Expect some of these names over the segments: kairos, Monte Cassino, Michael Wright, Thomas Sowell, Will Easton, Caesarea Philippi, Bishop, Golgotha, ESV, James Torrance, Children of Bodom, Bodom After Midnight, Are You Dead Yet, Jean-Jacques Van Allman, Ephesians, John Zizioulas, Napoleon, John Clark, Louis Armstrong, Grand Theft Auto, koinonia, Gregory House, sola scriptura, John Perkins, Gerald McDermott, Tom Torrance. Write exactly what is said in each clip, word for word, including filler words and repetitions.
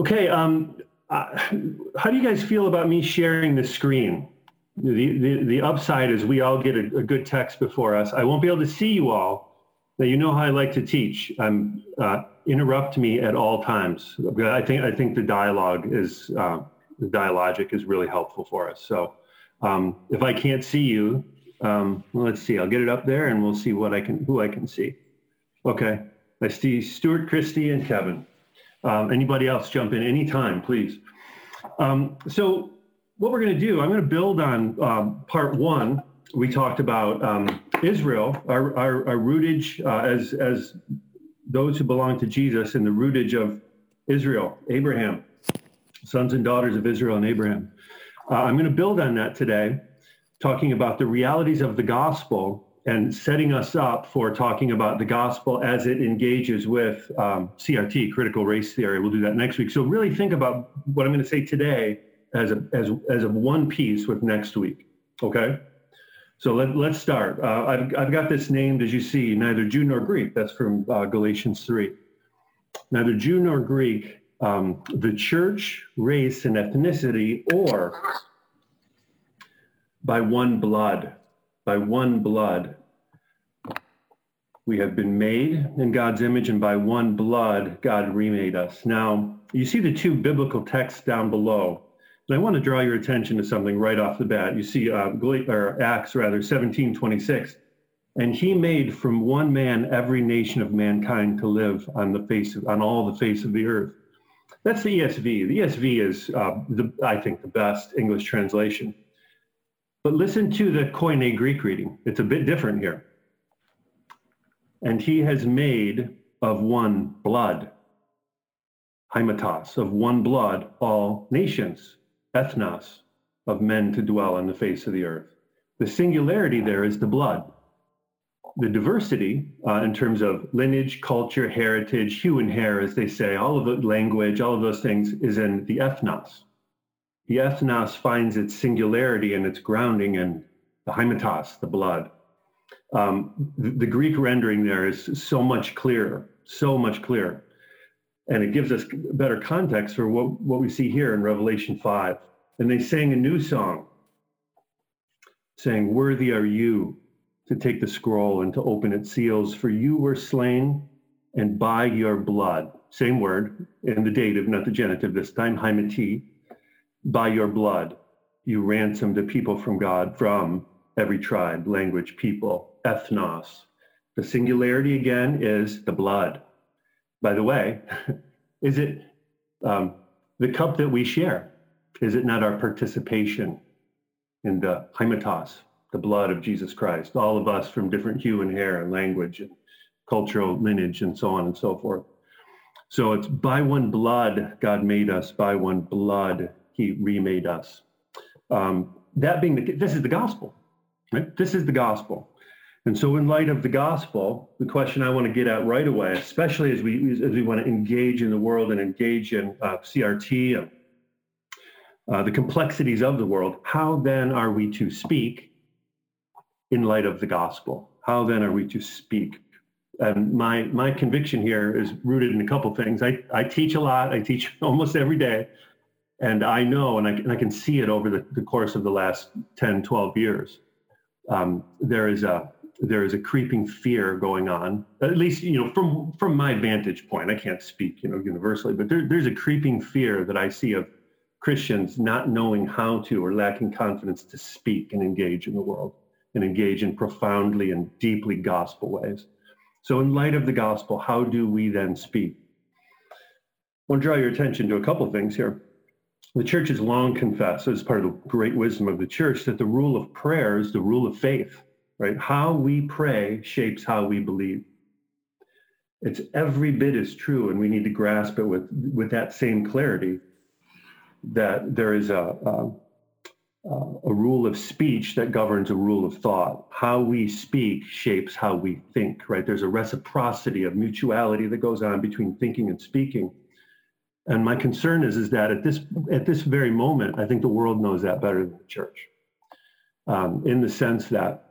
Okay, um, uh, how do you guys feel about me sharing the screen? The, the, the upside is we all get a, a good text before us. I won't be able to see you all. Now, you know how I like to teach. Um, uh, interrupt me at all times. I think I think the dialogue is, uh, the dialogic is really helpful for us. So um, if I can't see you, um, well, let's see. I'll get it up there and we'll see what I can, who I can see. Okay. I see Stuart, Christie, and Kevin. Um, anybody else jump in anytime, please. Um, so what we're going to do, I'm going to build on um, part one. We talked about um, Israel, our, our, our rootage uh, as, as those who belong to Jesus, and the rootage of Israel, Abraham, sons and daughters of Israel and Abraham. Uh, I'm going to build on that today, talking about the realities of the gospel and setting us up for talking about the gospel as it engages with um, C R T, critical race theory. We'll do that next week. So really think about what I'm going to say today as a, as, as a one piece with next week. Okay. So let, let's start. Uh, I've, I've got this named, as you see, neither Jew nor Greek. That's from uh, Galatians three. Neither Jew nor Greek, um, the church, race, and ethnicity, or by one blood. By one blood, we have been made in God's image, and by one blood, God remade us. Now, you see the two biblical texts down below, and I want to draw your attention to something right off the bat. You see uh, or Acts, rather, seventeen twenty-six, and he made from one man every nation of mankind to live on the face of, on all the face of the earth. That's the E S V. The E S V is, uh, the, I think, the best English translation. But listen to the Koine Greek reading. It's a bit different here. And he has made of one blood, hymatos, of one blood, all nations, ethnos, of men to dwell on the face of the earth. The singularity there is the blood. The diversity uh, in terms of lineage, culture, heritage, hue and hair, as they say, all of the language, all of those things is in the ethnos. The ethnos finds its singularity and its grounding in the hymatos, the blood. Um, the, the Greek rendering there is so much clearer, so much clearer. And it gives us better context for what, what we see here in Revelation five. And they sang a new song, saying, "Worthy are you to take the scroll and to open its seals, for you were slain, and by your blood," same word, in the dative, not the genitive this time, hymati, "by your blood, you ransomed the people from God, from every tribe, language, people," ethnos. The singularity again is the blood. By the way, is it um, the cup that we share? Is it not our participation in the hymatos, the blood of Jesus Christ? All of us from different hue and hair and language and cultural lineage and so on and so forth. So it's by one blood God made us, by one blood he remade us. Um, that being the, this is the gospel, right? This is the gospel. And so in light of the gospel, the question I want to get at right away, especially as we as we want to engage in the world and engage in uh, C R T and uh, the complexities of the world, how then are we to speak in light of the gospel? How then are we to speak? And my my conviction here is rooted in a couple things. I, I teach a lot. I teach almost every day. And I know, and I, and I can see it over the, the course of the last ten, twelve years, um, there is a there is a creeping fear going on, at least, you know, from from my vantage point. I can't speak, you know, universally, but there, there's a creeping fear that I see of Christians not knowing how to, or lacking confidence to speak and engage in the world and engage in profoundly and deeply gospel ways. So in light of the gospel, how do we then speak? I want to draw your attention to a couple of things here. The church has long confessed, as part of the great wisdom of the church, that the rule of prayer is the rule of faith, right? How we pray shapes how we believe. It's every bit as true, and we need to grasp it with, with that same clarity, that there is a, a, a rule of speech that governs a rule of thought. How we speak shapes how we think, right? There's a reciprocity of mutuality that goes on between thinking and speaking. And my concern is, is that at this at this very moment, I think the world knows that better than the church, um, in the sense that,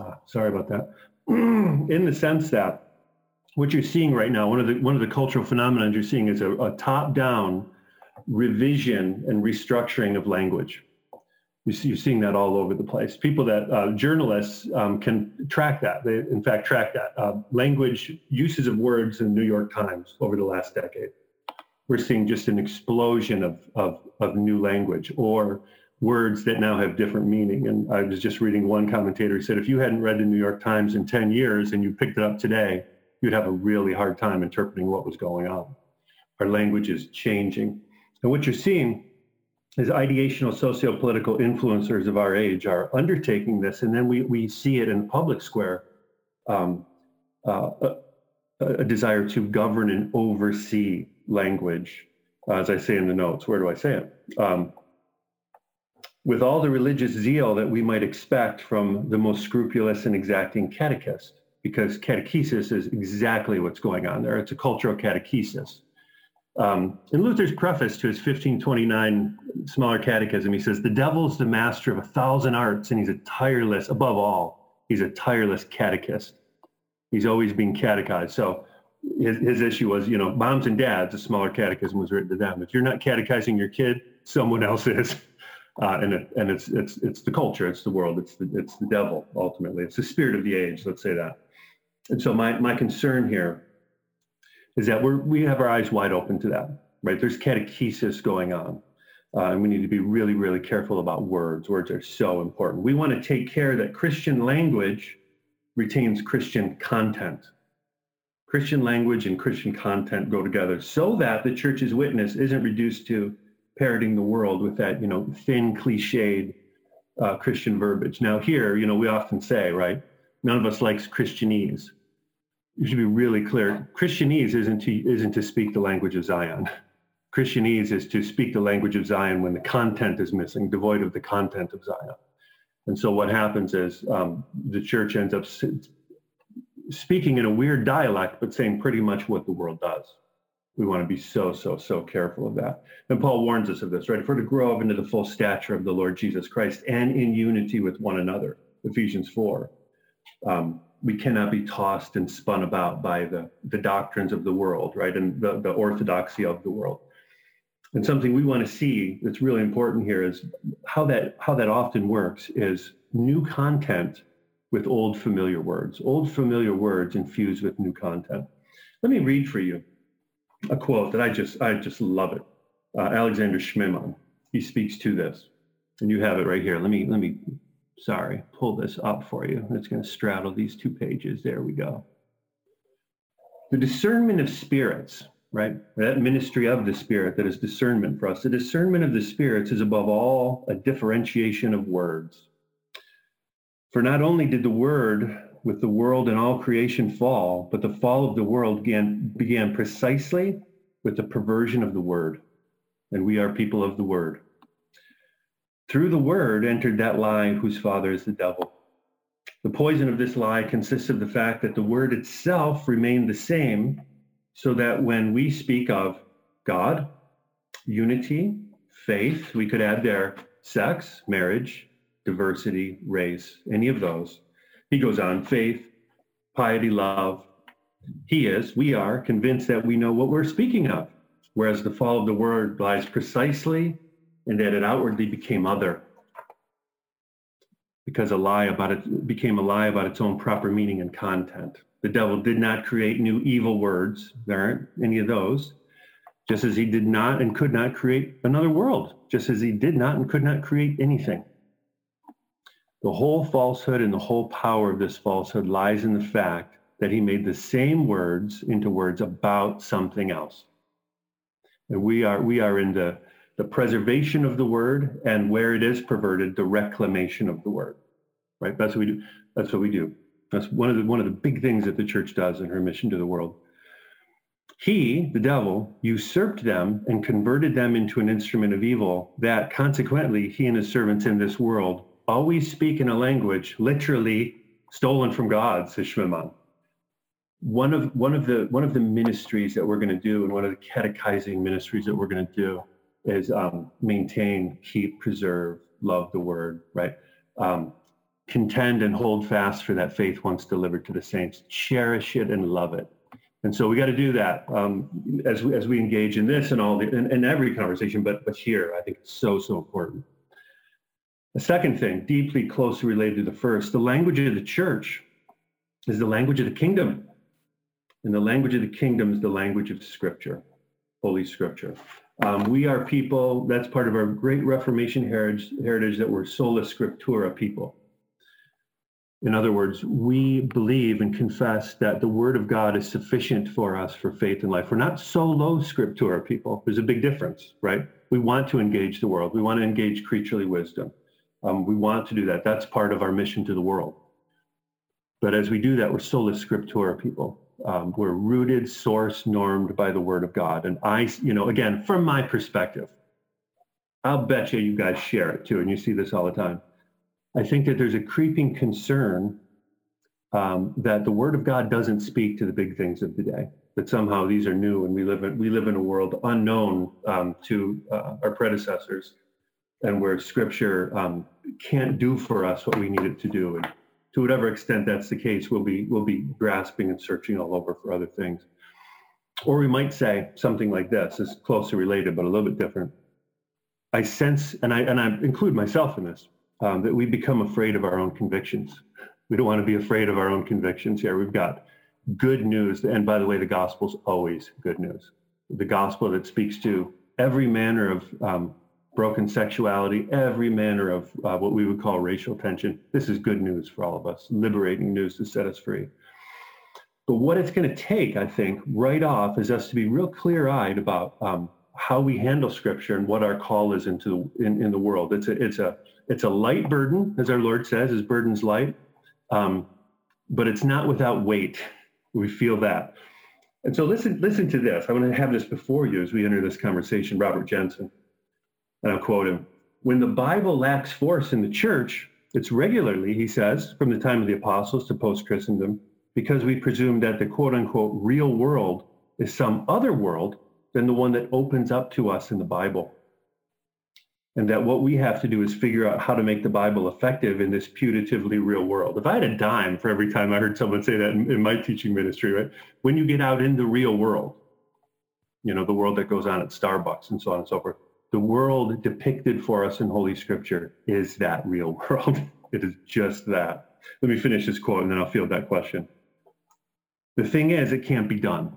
ah, sorry about that, in the sense that what you're seeing right now, one of the one of the cultural phenomena you're seeing is a, a top-down revision and restructuring of language. You see, you're seeing that all over the place. People that uh, journalists um, can track that. They, in fact, track that uh, language uses of words in the New York Times over the last decade. We're seeing just an explosion of of, of new language or words that now have different meaning. And I was just reading one commentator who said, if you hadn't read the New York Times in ten years and you picked it up today, you'd have a really hard time interpreting what was going on. Our language is changing. And what you're seeing is ideational socio-political influencers of our age are undertaking this. And then we, we see it in the public square, um, uh, a, a desire to govern and oversee language, as I say in the notes. Where do I say it? Um, with all the religious zeal that we might expect from the most scrupulous and exacting catechist, because catechesis is exactly what's going on there. It's a cultural catechesis. Um, in Luther's preface to his fifteen twenty-nine smaller catechism, he says, the devil's the master of a thousand arts, and he's a tireless, above all, he's a tireless catechist. He's always being catechized. So his, his issue was, you know, moms and dads, the smaller catechism was written to them. If you're not catechizing your kid, someone else is. Uh, and it, and it's it's it's the culture, it's the world, it's the it's the devil ultimately. It's the spirit of the age. Let's say that. And so my my concern here is that we we have our eyes wide open to that, right? There's catechesis going on, uh, and we need to be really really careful about words. Words are so important. We want to take care that Christian language retains Christian content. Christian language and Christian content go together, so that the church's witness isn't reduced to parroting the world with that, you know, thin, cliched uh, Christian verbiage. Now here, you know, we often say, right, none of us likes Christianese. You should be really clear. Christianese isn't to, isn't to speak the language of Zion. Christianese is to speak the language of Zion when the content is missing, devoid of the content of Zion. And so what happens is um, the church ends up speaking in a weird dialect, but saying pretty much what the world does. We want to be so, so, so careful of that. And Paul warns us of this, right? If we're to grow up into the full stature of the Lord Jesus Christ and in unity with one another, Ephesians four, um, we cannot be tossed and spun about by the, the doctrines of the world, right? And the, the orthodoxy of the world. And something we want to see that's really important here is how that how that often works is new content with old familiar words, old familiar words infused with new content. Let me read for you a quote that I just I just love it. Uh, Alexander Schmemann, he speaks to this, and you have it right here. Let me let me sorry pull this up for you. It's going to straddle these two pages. There we go. The discernment of spirits, right? That ministry of the Spirit that is discernment for us. The discernment of the spirits is above all a differentiation of words. For not only did the word with the world and all creation fall, but the fall of the world began, began precisely with the perversion of the word, and we are people of the word. Through the word entered that lie whose father is the devil. The poison of this lie consists of the fact that the word itself remained the same, so that when we speak of God, unity, faith, we could add there sex, marriage, diversity, race, any of those. He goes on, faith, piety, love. He is, we are, convinced that we know what we're speaking of, whereas the fall of the word lies precisely in that it outwardly became other, because a lie about it became a lie about its own proper meaning and content. The devil did not create new evil words. There aren't any of those, just as he did not and could not create another world, just as he did not and could not create anything. The whole falsehood and the whole power of this falsehood lies in the fact that he made the same words into words about something else. And we are we are in the, the preservation of the word, and where it is perverted, the reclamation of the word. Right? That's what we do. That's what we do. That's one of the one of the big things that the church does in her mission to the world. He, the devil, usurped them and converted them into an instrument of evil, that consequently he and his servants in this world always speak in a language literally stolen from God, says Schmemann. One of one of the one of the ministries that we're going to do, and one of the catechizing ministries that we're going to do, is um, maintain, keep, preserve, love the word, right? Um, contend and hold fast for that faith once delivered to the saints. Cherish it and love it. And so we got to do that um, as we, as we engage in this and all the, in, in every conversation, but but here, I think it's so, so important. The second thing, deeply closely related to the first, the language of the church is the language of the kingdom. And the language of the kingdom is the language of Scripture, Holy Scripture. Um, we are people, that's part of our great Reformation heritage, heritage that we're sola scriptura people. In other words, we believe and confess that the Word of God is sufficient for us for faith and life. We're not solo scriptura people. There's a big difference, right? We want to engage the world. We want to engage creaturely wisdom. Um, we want to do that. That's part of our mission to the world. But as we do that, we're sola scriptura people. Um, we're rooted, source, normed by the Word of God. And I, you know, again, from my perspective, I'll bet you you guys share it too, and you see this all the time. I think that there's a creeping concern um, that the Word of God doesn't speak to the big things of the day, that somehow these are new and we live in, we live in a world unknown um, to uh, our predecessors, and where Scripture um, can't do for us what we need it to do. And to whatever extent that's the case, we'll be we'll be grasping and searching all over for other things. Or we might say something like this, is closely related but a little bit different. I sense, and I and I include myself in this, um, that we become afraid of our own convictions. We don't want to be afraid of our own convictions here. We've got good news, and by the way, the gospel's always good news. The gospel that speaks to every manner of um, broken sexuality, every manner of uh, what we would call racial tension. This is good news for all of us, liberating news to set us free. But what it's going to take, I think, right off is us to be real clear-eyed about um, how we handle Scripture and what our call is into the, in, in the world. It's a, it's, a, it's a light burden, as our Lord says, his burden's light, um, but it's not without weight. We feel that. And so listen, listen to this. I want to have this before you as we enter this conversation, Robert Jensen. And I'll quote him, when the Bible lacks force in the church, it's regularly, he says, from the time of the apostles to post-Christendom, because we presume that the quote-unquote real world is some other world than the one that opens up to us in the Bible. And that what we have to do is figure out how to make the Bible effective in this putatively real world. If I had a dime for every time I heard someone say that in, in my teaching ministry, right? When you get out in the real world, you know, the world that goes on at Starbucks and so on and so forth, the world depicted for us in Holy Scripture is that real world. It is just that. Let me finish this quote and then I'll field that question. The thing is, it can't be done,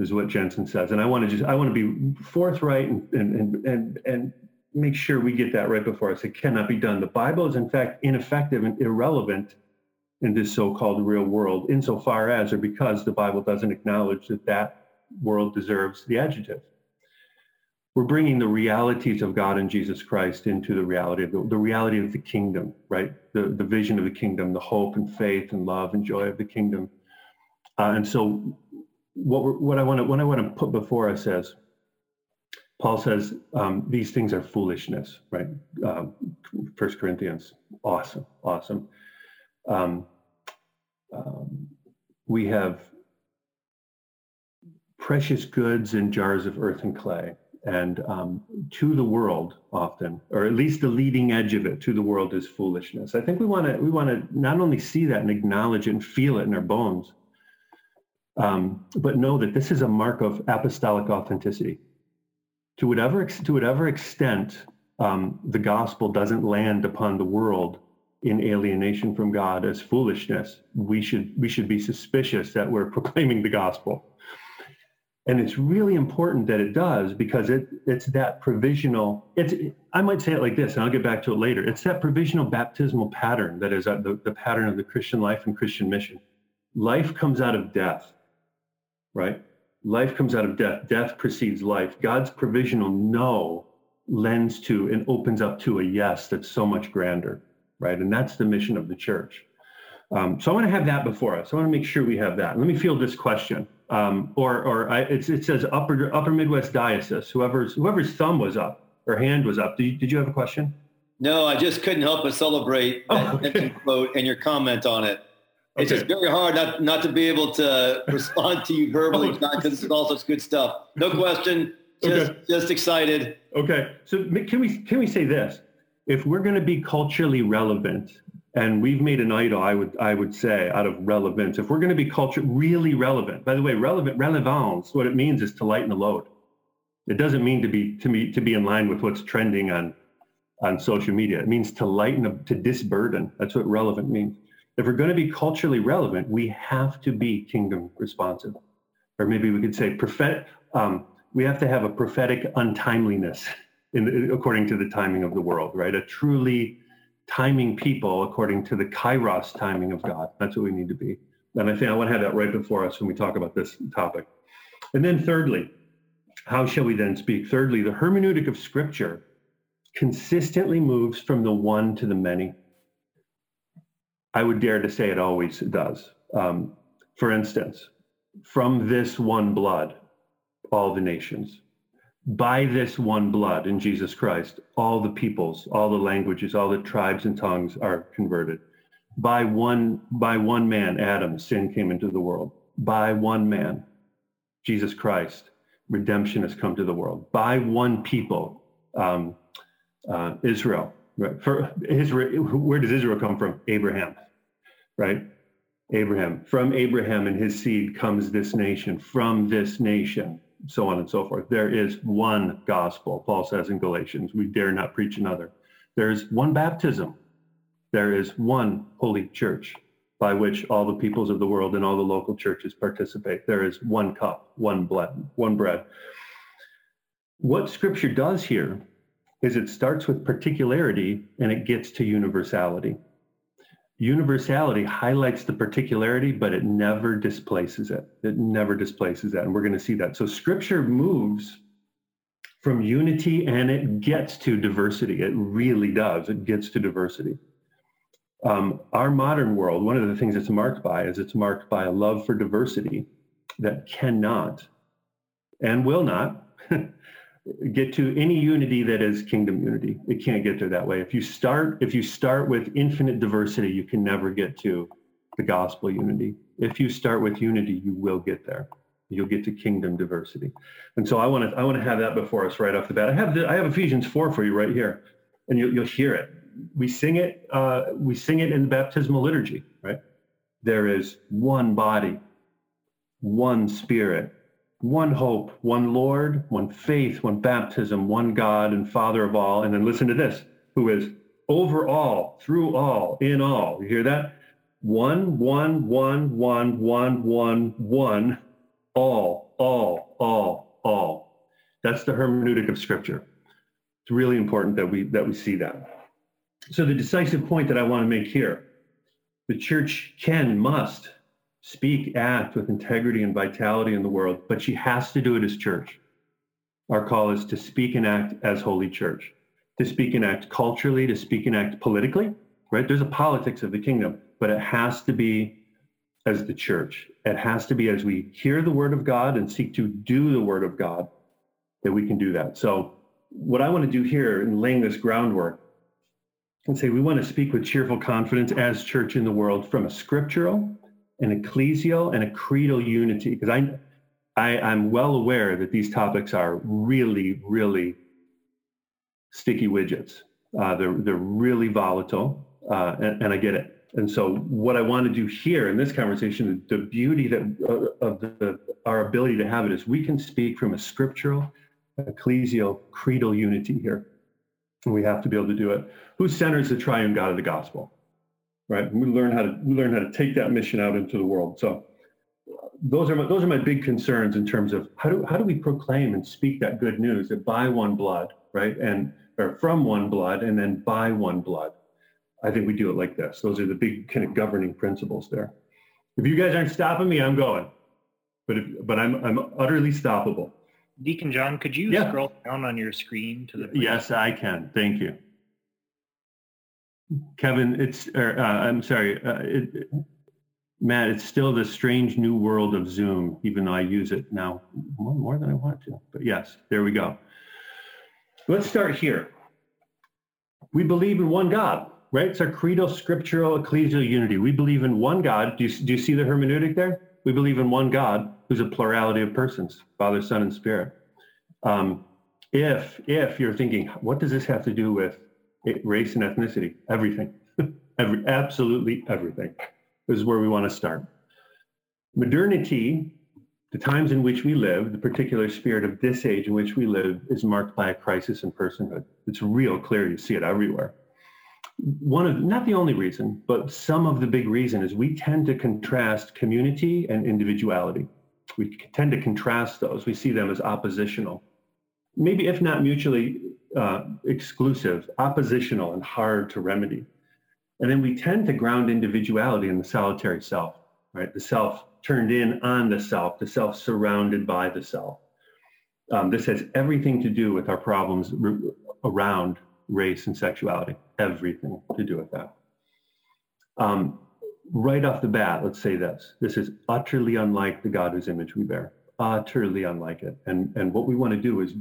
is what Jensen says. And I want to just, I want to be forthright and, and, and, and make sure we get that right before us. It cannot be done. The Bible is in fact ineffective and irrelevant in this so-called real world, insofar as or because the Bible doesn't acknowledge that that world deserves the adjective. We're bringing the realities of God and Jesus Christ into the reality of the, the reality of the kingdom, right? The, the vision of the kingdom, the hope and faith and love and joy of the kingdom. Uh, and so, what we're, what I want to what I want to put before us is, Paul says um, these things are foolishness, right? Um, First Corinthians, awesome, awesome. Um, um, we have precious goods in jars of earth and clay. And um, to the world often, or at least the leading edge of it, to the world is foolishness. I think we want to we want to not only see that and acknowledge it and feel it in our bones, um, but know that this is a mark of apostolic authenticity. To whatever to whatever extent um, the gospel doesn't land upon the world in alienation from God as foolishness, we should we should be suspicious that we're proclaiming the gospel. And it's really important that it does, because it it's that provisional, it's I might say it like this, and I'll get back to it later. It's that provisional baptismal pattern that is the, the pattern of the Christian life and Christian mission. Life comes out of death, right? Life comes out of death. Death precedes life. God's provisional no lends to and opens up to a yes that's so much grander, right? And that's the mission of the church. Um, so I want to have that before us. I want to make sure we have that. Let me field this question. Um, or, or I, it's, it says upper Upper Midwest Diocese. Whoever's whoever's thumb was up or hand was up. Did you, did you have a question? No, I just couldn't help but celebrate oh, that okay. Jensen quote and your comment on it. It's okay. Just very hard not, not to be able to respond to you verbally, John, because it's all such good stuff. No question. Just okay. just excited. Okay. So can we can we say this? If we're going to be culturally relevant And we've made an idol, I would I would say, out of relevance. If we're going to be culture really relevant, by the way, relevant relevance, what it means is to lighten the load. It doesn't mean to be to me to be in line with what's trending on on social media. It means to lighten, to disburden. That's what relevant means. If we're going to be culturally relevant, we have to be kingdom responsive, or maybe we could say prophet. Um, we have to have a prophetic untimeliness, in, according to the timing of the world, right? A truly timing people according to the kairos timing of God. That's what we need to be. And I think I want to have that right before us when we talk about this topic. And then thirdly, how shall we then speak? Thirdly, the hermeneutic of Scripture consistently moves from the one to the many. I would dare to say it always does. Um, for instance, from this one blood, all the nations. By this one blood in Jesus Christ, all the peoples, all the languages, all the tribes and tongues are converted. By one, by one man, Adam, sin came into the world. By one man, Jesus Christ, redemption has come to the world. By one people, um, uh, Israel. Right? For Israel, where does Israel come from? Abraham, right? Abraham. From Abraham and his seed comes this nation. From this nation. So on and so forth. There is one gospel, Paul says in Galatians. We dare not preach another. There is one baptism. There is one holy church by which all the peoples of the world and all the local churches participate. There is one cup, one blood, one bread. What Scripture does here is it starts with particularity and it gets to universality. Universality highlights the particularity, but it never displaces it. It never displaces that. And we're going to see that. So Scripture moves from unity and it gets to diversity. It really does. It gets to diversity. Um, our modern world, one of the things it's marked by is it's marked by a love for diversity that cannot and will not get to any unity that is kingdom unity. It can't get there that way. If you start, if you start with infinite diversity, you can never get to the gospel unity. If you start with unity, you will get there. You'll get to kingdom diversity. And so I want to, I want to have that before us right off the bat. I have, the, I have Ephesians four for you right here, and you'll, you'll hear it. We sing it. Uh, we sing it in the baptismal liturgy, right? There is one body, one Spirit, one hope, one Lord, one faith, one baptism, one God and Father of all. And then listen to this, who is over all, through all, in all. You hear that? One, one, one, one, one, one, one, all, all, all, all. That's the hermeneutic of Scripture. It's really important that we that we see that. So the decisive point that I want to make here, the church can, must, speak, act with integrity and vitality in the world, but she has to do it as church. Our call is to speak and act as holy church, to speak and act culturally, to speak and act politically, right? There's a politics of the kingdom, but it has to be as the church. It has to be as we hear the word of God and seek to do the word of God that we can do that. So what I want to do here in laying this groundwork and say, we want to speak with cheerful confidence as church in the world from a scriptural, an ecclesial, and a creedal unity, because I, I, I'm well aware that these topics are really, really sticky widgets. Uh, they're they're really volatile, uh, and, and I get it. And so, what I want to do here in this conversation, the beauty that uh, of the, our ability to have it is we can speak from a scriptural, ecclesial, creedal unity here, and we have to be able to do it. Who centers the triune God of the gospel? Right, we learn how to we learn how to take that mission out into the world. So, those are my, those are my big concerns in terms of how do how do we proclaim and speak that good news that by one blood, right, and or from one blood, and then by one blood. I think we do it like this. Those are the big kind of governing principles there. If you guys aren't stopping me, I'm going, but if, but I'm I'm utterly stoppable. Deacon John, could you yeah. scroll down on your screen to the? Yes, I can. Thank you. Kevin, it's, or, uh, I'm sorry, uh, it, it, Matt, it's still the strange new world of Zoom, even though I use it now more, more than I want to. But yes, there we go. Let's start here. We believe in one God, right? It's our creedal, scriptural, ecclesial unity. We believe in one God. Do you, do you see the hermeneutic there? We believe in one God who's a plurality of persons, Father, Son, and Spirit. Um, if if you're thinking, what does this have to do with race and ethnicity, everything. Every, absolutely everything. This is where we want to start. Modernity, the times in which we live, the particular spirit of this age in which we live, is marked by a crisis in personhood. It's real clear. You see it everywhere. One of, not the only reason, but some of the big reason is we tend to contrast community and individuality. We tend to contrast those. We see them as oppositional, maybe if not mutually uh, exclusive, oppositional and hard to remedy. And then we tend to ground individuality in the solitary self, right? The self turned in on the self, the self surrounded by the self. Um, this has everything to do with our problems re- around race and sexuality, everything to do with that. Um, right off the bat, let's say this. This is utterly unlike the God whose image we bear, utterly unlike it. And, and what we want to do is,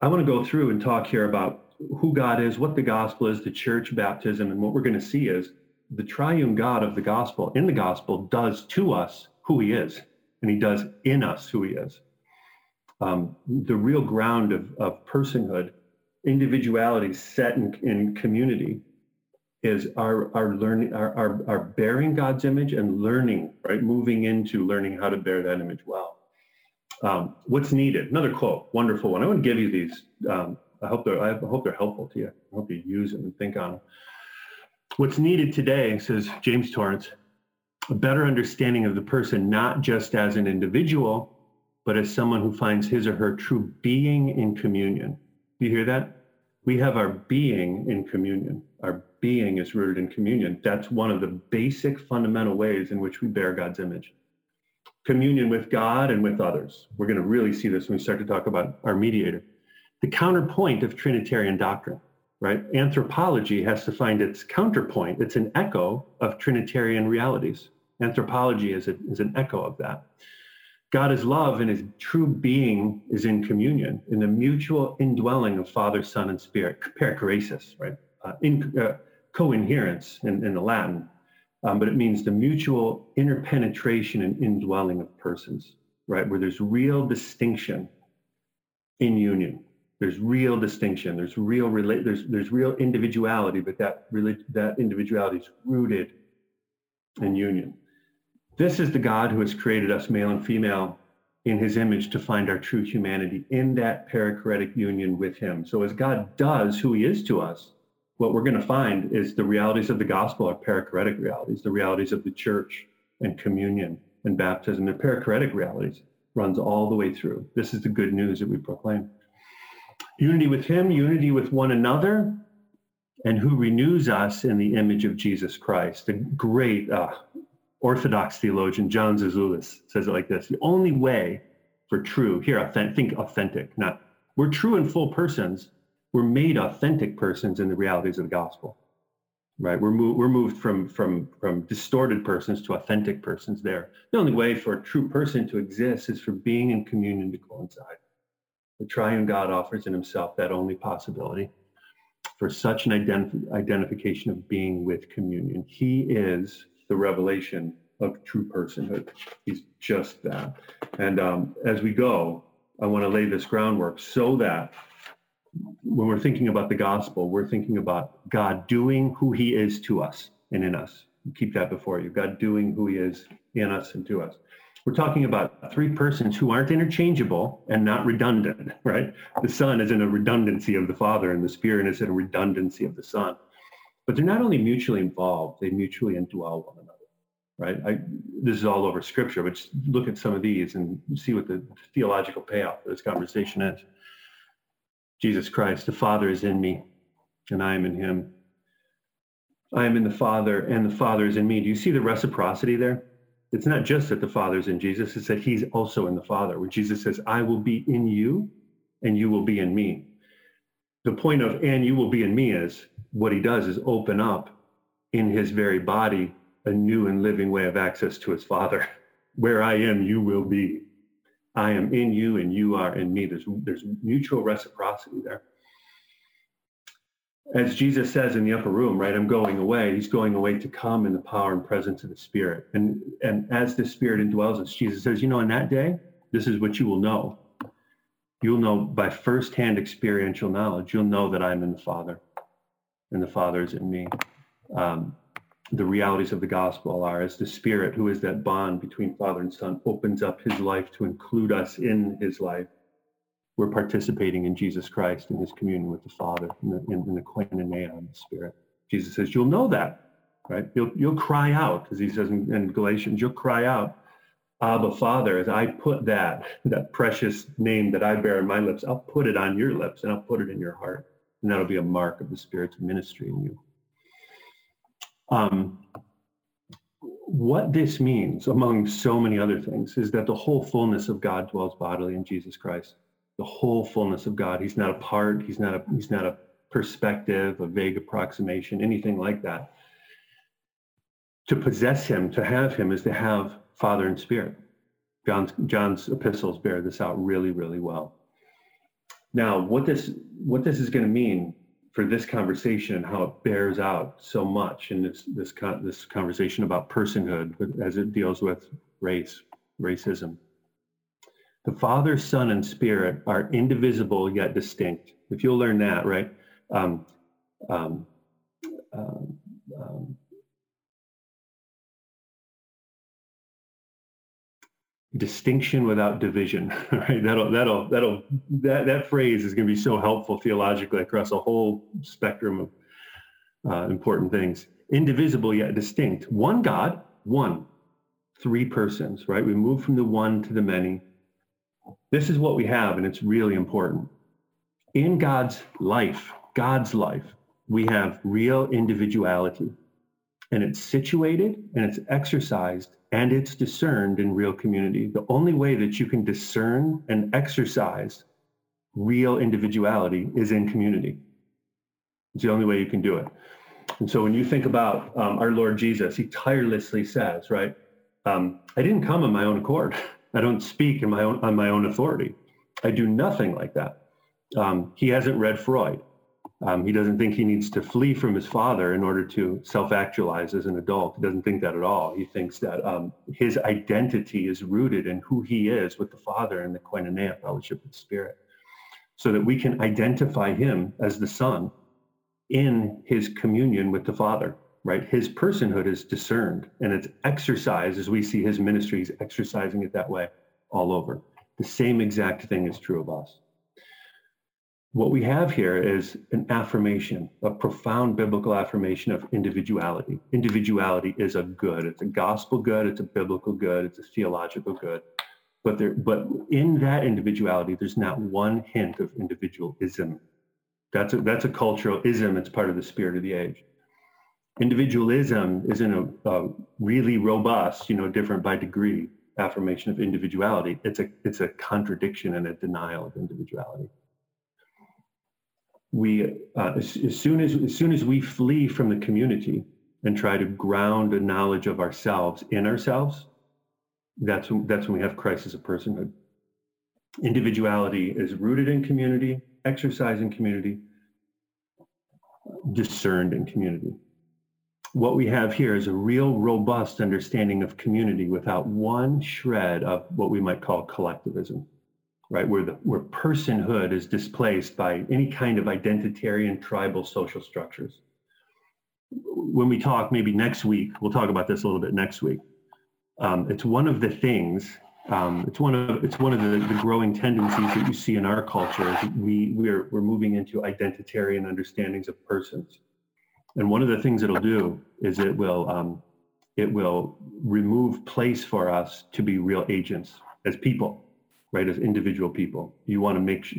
I want to go through and talk here about who God is, what the gospel is, the church, baptism, and what we're going to see is the triune God of the gospel in the gospel does to us who he is, and he does in us who he is. Um, the real ground of, of personhood, individuality set in, in community, is our our learning, our, our our bearing God's image and learning, right? Moving into learning how to bear that image well. Um, what's needed? Another quote, wonderful one. I want to give you these. Um, I hope they're I hope they're helpful to you. I hope you use them and think on them. What's needed today, says James Torrance, a better understanding of the person, not just as an individual, but as someone who finds his or her true being in communion. You hear that? We have our being in communion. Our being is rooted in communion. That's one of the basic fundamental ways in which we bear God's image. Communion with God and with others. We're going to really see this when we start to talk about our mediator. The counterpoint of Trinitarian doctrine, right? Anthropology has to find its counterpoint. It's an echo of Trinitarian realities. Anthropology is, a, is an echo of that. God is love and his true being is in communion, in the mutual indwelling of Father, Son, and Spirit, perichoresis, right? Uh, in, uh, co-inherence in, in the Latin, um, but it means the mutual interpenetration and indwelling of persons, right? Where there's real distinction in union. There's real distinction. There's real rela- There's there's real individuality, but that relig- that individuality is rooted in union. This is the God who has created us, male and female, in his image to find our true humanity in that perichoretic union with him. So as God does who he is to us, what we're going to find is the realities of the gospel are perichoretic realities. The realities of the church and communion and baptism, they're perichoretic realities, runs all the way through. This is the good news that we proclaim. Unity with him, unity with one another, and who renews us in the image of Jesus Christ. The great uh, Orthodox theologian John Zizioulas says it like this. The only way for true, here, authentic, think authentic, not we're true and full persons. We're made authentic persons in the realities of the gospel, right? We're, mo- we're moved from, from, from distorted persons to authentic persons there. The only way for a true person to exist is for being in communion to coincide. The triune God offers in himself that only possibility for such an identi- identification of being with communion. He is the revelation of true personhood. He's just that. And um, as we go, I want to lay this groundwork so that when we're thinking about the gospel, we're thinking about God doing who he is to us and in us. Keep that before you. God doing who he is in us and to us. We're talking about three persons who aren't interchangeable and not redundant, right? The Son is in a redundancy of the Father, and the Spirit is in a redundancy of the Son. But they're not only mutually involved, they mutually indwell one another, right? I, this is all over Scripture, but just look at some of these and see what the theological payoff for this conversation is. Jesus Christ, the Father is in me, and I am in him. I am in the Father, and the Father is in me. Do you see the reciprocity there? It's not just that the Father's in Jesus, it's that he's also in the Father, where Jesus says, I will be in you, and you will be in me. The point of, and you will be in me is, what he does is open up in his very body a new and living way of access to his Father. Where I am, you will be. I am in you, and you are in me. There's, there's mutual reciprocity there. As Jesus says in the upper room, right, I'm going away. He's going away to come in the power and presence of the Spirit. And and as the Spirit indwells us, Jesus says, you know, on that day, this is what you will know. You'll know by firsthand experiential knowledge, you'll know that I'm in the Father and the Father is in me. um, the realities of the gospel are, as the Spirit, who is that bond between Father and Son, opens up his life to include us in his life, we're participating in Jesus Christ and his communion with the Father in the, in, in the koinonia of the Spirit. Jesus says, you'll know that, right? You'll, you'll cry out, as he says in, in Galatians, you'll cry out, Abba, Father, as I put that, that precious name that I bear in my lips, I'll put it on your lips and I'll put it in your heart. And that'll be a mark of the Spirit's ministry in you. Um, what this means, among so many other things, is that the whole fullness of God dwells bodily in Jesus Christ. The whole fullness of God. He's not a part. He's not a, he's not a perspective, a vague approximation, anything like that. To possess him, to have him, is to have Father and Spirit. John's, John's epistles bear this out really, really well. Now, what this what this is going to mean for this conversation and how it bears out so much in this this con- this conversation about personhood as it deals with race, racism. The Father, Son, and Spirit are indivisible yet distinct. If you'll learn that, right? Um, um, um, um, Distinction without division, right? That'll, that'll, that'll, that, that phrase is going to be so helpful theologically across a whole spectrum of uh, important things. Indivisible yet distinct. One God, one, three persons, right? We move from the one to the many. This is what we have, and it's really important. In God's life, God's life, we have real individuality, and it's situated, and it's exercised, and it's discerned in real community. The only way that you can discern and exercise real individuality is in community. It's the only way you can do it. And so when you think about um, our Lord Jesus, he tirelessly says, right, um, I didn't come on my own accord. I don't speak in my own, on my own authority. I do nothing like that. Um, he hasn't read Freud. Um, he doesn't think he needs to flee from his father in order to self-actualize as an adult. He doesn't think that at all. He thinks that um, his identity is rooted in who he is with the Father and the koinonia fellowship of the Spirit, so that we can identify him as the Son in his communion with the Father, right? His personhood is discerned, and it's exercised as we see his ministry. He's exercising it that way all over. The same exact thing is true of us. What we have here is an affirmation, a profound biblical affirmation of individuality. Individuality is a good. It's a gospel good. It's a biblical good. It's a theological good. But there, but in that individuality, there's not one hint of individualism. That's a, that's a cultural ism. It's part of the spirit of the age. Individualism is in a, a really robust, you know, different by degree affirmation of individuality. It's a it's a contradiction and a denial of individuality. We uh, as, as soon as as soon as we flee from the community and try to ground a knowledge of ourselves in ourselves, that's when, that's when we have crisis of personhood. Individuality is rooted in community, exercised in community, discerned in community. What we have here is a real robust understanding of community without one shred of what we might call collectivism. Right, where the where personhood is displaced by any kind of identitarian tribal social structures. When we talk, maybe next week, we'll talk about this a little bit next week. Um, it's one of the things. Um, it's one of it's one of the, the growing tendencies that you see in our culture. Is we we're we're moving into identitarian understandings of persons, and one of the things it'll do is it will um, it will remove place for us to be real agents as people. Right, as individual people. You want to make sure,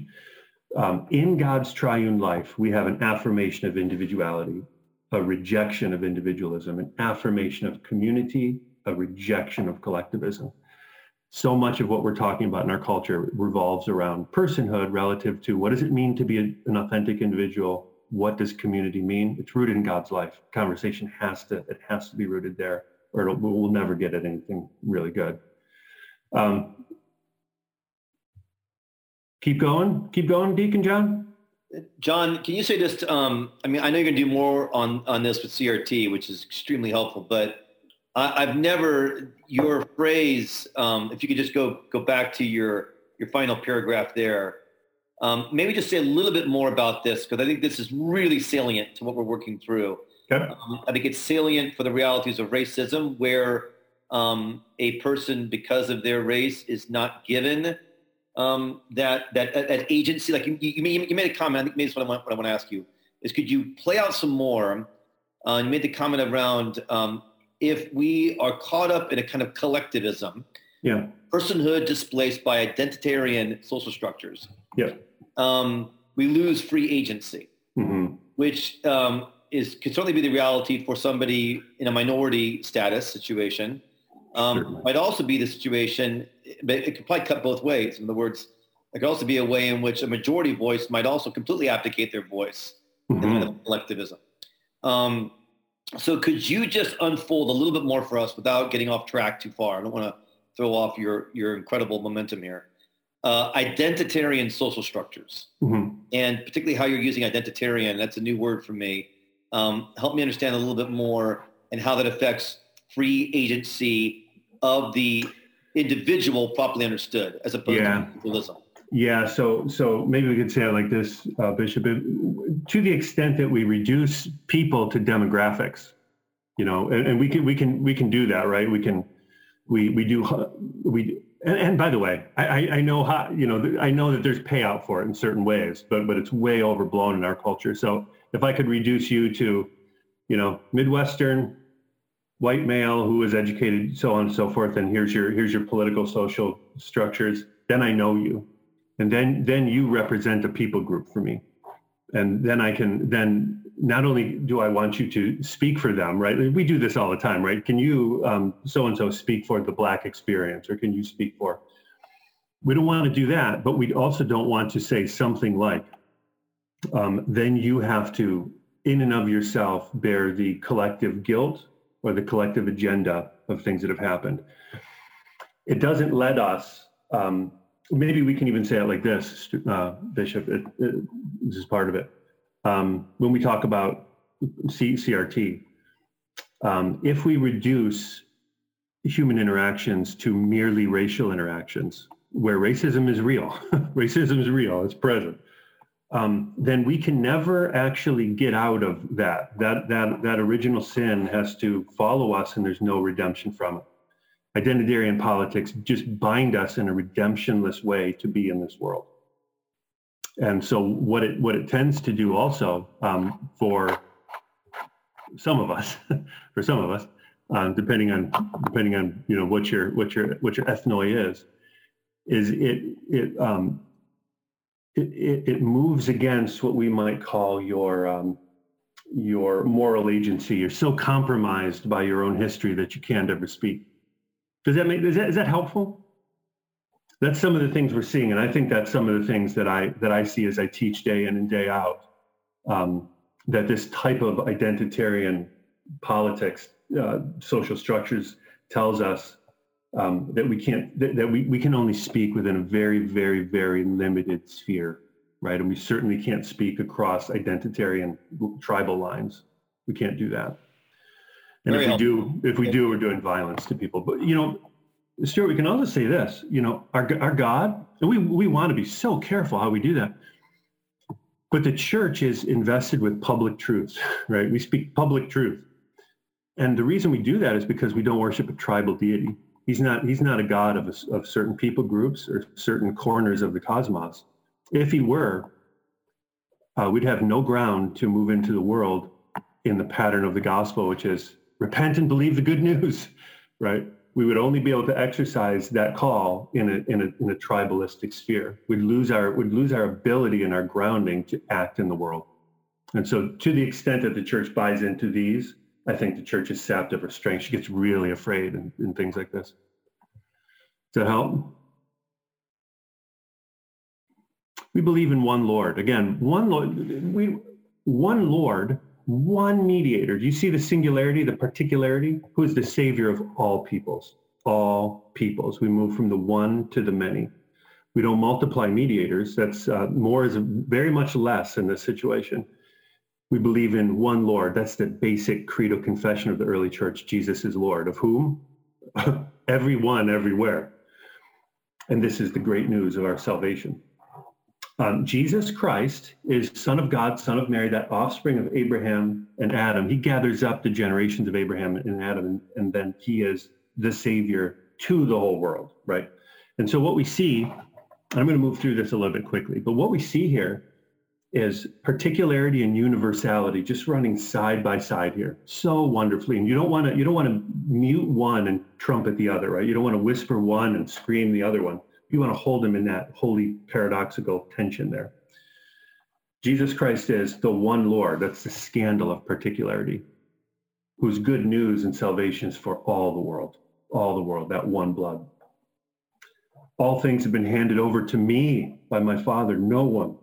um, in God's triune life, we have an affirmation of individuality, a rejection of individualism, an affirmation of community, a rejection of collectivism. So much of what we're talking about in our culture revolves around personhood relative to what does it mean to be a, an authentic individual? What does community mean? It's rooted in God's life. Conversation has to, it has to be rooted there, or it'll, we'll never get at anything really good. Um, Keep going. Keep going, Deacon John. John, can you say just, um, I mean, I know you're going to do more on, on this with C R T, which is extremely helpful, but I, I've never, your phrase, um, if you could just go go back to your, your final paragraph there, um, maybe just say a little bit more about this, because I think this is really salient to what we're working through. Okay. Um, I think it's salient for the realities of racism, where um, a person, because of their race, is not given um, that that that agency. Like you, you, you made a comment. I think maybe that's what I want. What I want to ask you is, could you play out some more? Uh, you made the comment around um, if we are caught up in a kind of collectivism, yeah, personhood displaced by identitarian social structures, yeah, um, we lose free agency, mm-hmm. which um, is could certainly be the reality for somebody in a minority status situation. Um, might also be the situation, but it could probably cut both ways. In other words, it could also be a way in which a majority voice might also completely abdicate their voice mm-hmm. in the collectivism. Um, so could you just unfold a little bit more for us without getting off track too far? I don't want to throw off your, your incredible momentum here. Uh, identitarian social structures, mm-hmm. and particularly how you're using identitarian, that's a new word for me. Um, help me understand a little bit more and how that affects free agency of the individual properly understood as opposed yeah. to individualism. Yeah, so so maybe we could say it like this, uh, Bishop. It, to the extent that we reduce people to demographics, you know, and, and we can we can we can do that, right? We can we we do we. And, and by the way, I, I know how you know I know that there's payout for it in certain ways, but but it's way overblown in our culture. So if I could reduce you to, you know, Midwestern white male who is educated, so on and so forth, and here's your here's your political social structures, then I know you. And then, then you represent a people group for me. And then I can, then not only do I want you to speak for them, right? We do this all the time, right? Can you um, so-and-so speak for the Black experience, or can you speak for, we don't want to do that, but we also don't want to say something like, um, then you have to, in and of yourself, bear the collective guilt or the collective agenda of things that have happened. It doesn't let us, um, maybe we can even say it like this, uh, Bishop, it, it, this is part of it. Um, when we talk about C R T, um, if we reduce human interactions to merely racial interactions, where racism is real, racism is real, it's present, um, then we can never actually get out of that. That, that. That original sin has to follow us, and there's no redemption from it. Identitarian politics just bind us in a redemptionless way to be in this world. And so what it what it tends to do also um, for some of us, for some of us, um, depending on depending on you know what your what your what your ethnoi is, is it it um, it, it moves against what we might call your um, your moral agency. You're so compromised by your own history that you can't ever speak. Does that make, is that, is that helpful? That's some of the things we're seeing. And I think that's some of the things that I, that I see as I teach day in and day out, um, that this type of identitarian politics, uh, social structures tells us um, that we can't, that, that we, we can only speak within a very, very, very limited sphere, right? And we certainly can't speak across identitarian tribal lines. We can't do that. And Very if we helpful. do, if we do, we're doing violence to people. But, you know, Stuart, we can also say this, you know, our our God, and we, we want to be so careful how we do that. But the church is invested with public truths, right? We speak public truth. And the reason we do that is because we don't worship a tribal deity. He's not he's not a God of, a, of certain people groups or certain corners of the cosmos. If he were, uh, we'd have no ground to move into the world in the pattern of the gospel, which is, repent and believe the good news, right? We would only be able to exercise that call in a in a in a tribalistic sphere. We'd lose our would lose our ability and our grounding to act in the world. And so, to the extent that the church buys into these, I think the church is sapped of her strength. She gets really afraid in, in things like this. Does that help? We believe in one Lord. Again, one Lord. We one Lord. One mediator. Do you see the singularity, the particularity? Who is the savior of all peoples? All peoples. We move from the one to the many. We don't multiply mediators. That's uh, more is very much less in this situation. We believe in one Lord. That's the basic credo confession of the early church. Jesus is Lord. Of whom? Everyone, everywhere. And this is the great news of our salvation. Um, Jesus Christ is Son of God, Son of Mary, that offspring of Abraham and Adam. He gathers up the generations of Abraham and Adam, and, and then he is the Savior to the whole world, right? And so what we see, I'm going to move through this a little bit quickly, but what we see here is particularity and universality just running side by side here so wonderfully. And you don't want to you don't want to mute one and trumpet the other, right? You don't want to whisper one and scream the other one. You want to hold them in that holy paradoxical tension there. Jesus Christ is the one Lord. That's the scandal of particularity, whose good news and salvation is for all the world, all the world, that one blood. All things have been handed over to me by my Father. No one,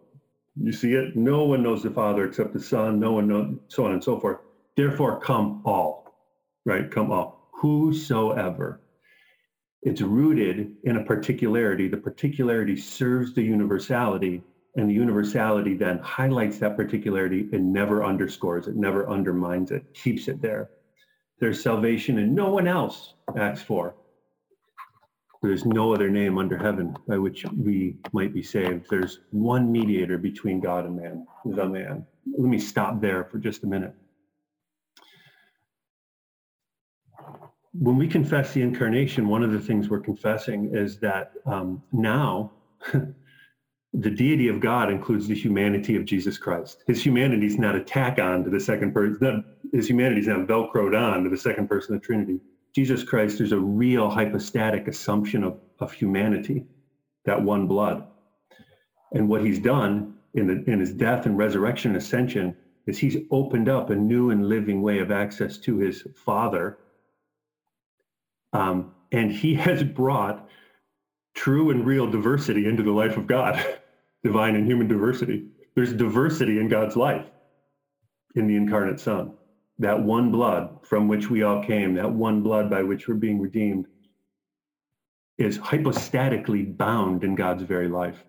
you see it? No one knows the Father except the Son. No one knows, so on and so forth. Therefore, come all, right? Come all, whosoever. It's rooted in a particularity. The particularity serves the universality, and the universality then highlights that particularity and never underscores it, never undermines it, keeps it there. There's salvation in no one else, Acts four. There's no other name under heaven by which we might be saved. There's one mediator between God and man, the man. Let me stop there for just a minute. When we confess the incarnation, one of the things we're confessing is that um, now the deity of God includes the humanity of Jesus Christ. His humanity is not a tack on to the second person. His humanity is not velcroed on to the second person of the Trinity. Jesus Christ is a real hypostatic assumption of, of humanity, that one blood. And what he's done in, the, in his death and resurrection and ascension is he's opened up a new and living way of access to his Father. Um, and he has brought true and real diversity into the life of God, divine and human diversity. There's diversity in God's life in the incarnate Son, that one blood from which we all came, that one blood by which we're being redeemed, is hypostatically bound in God's very life.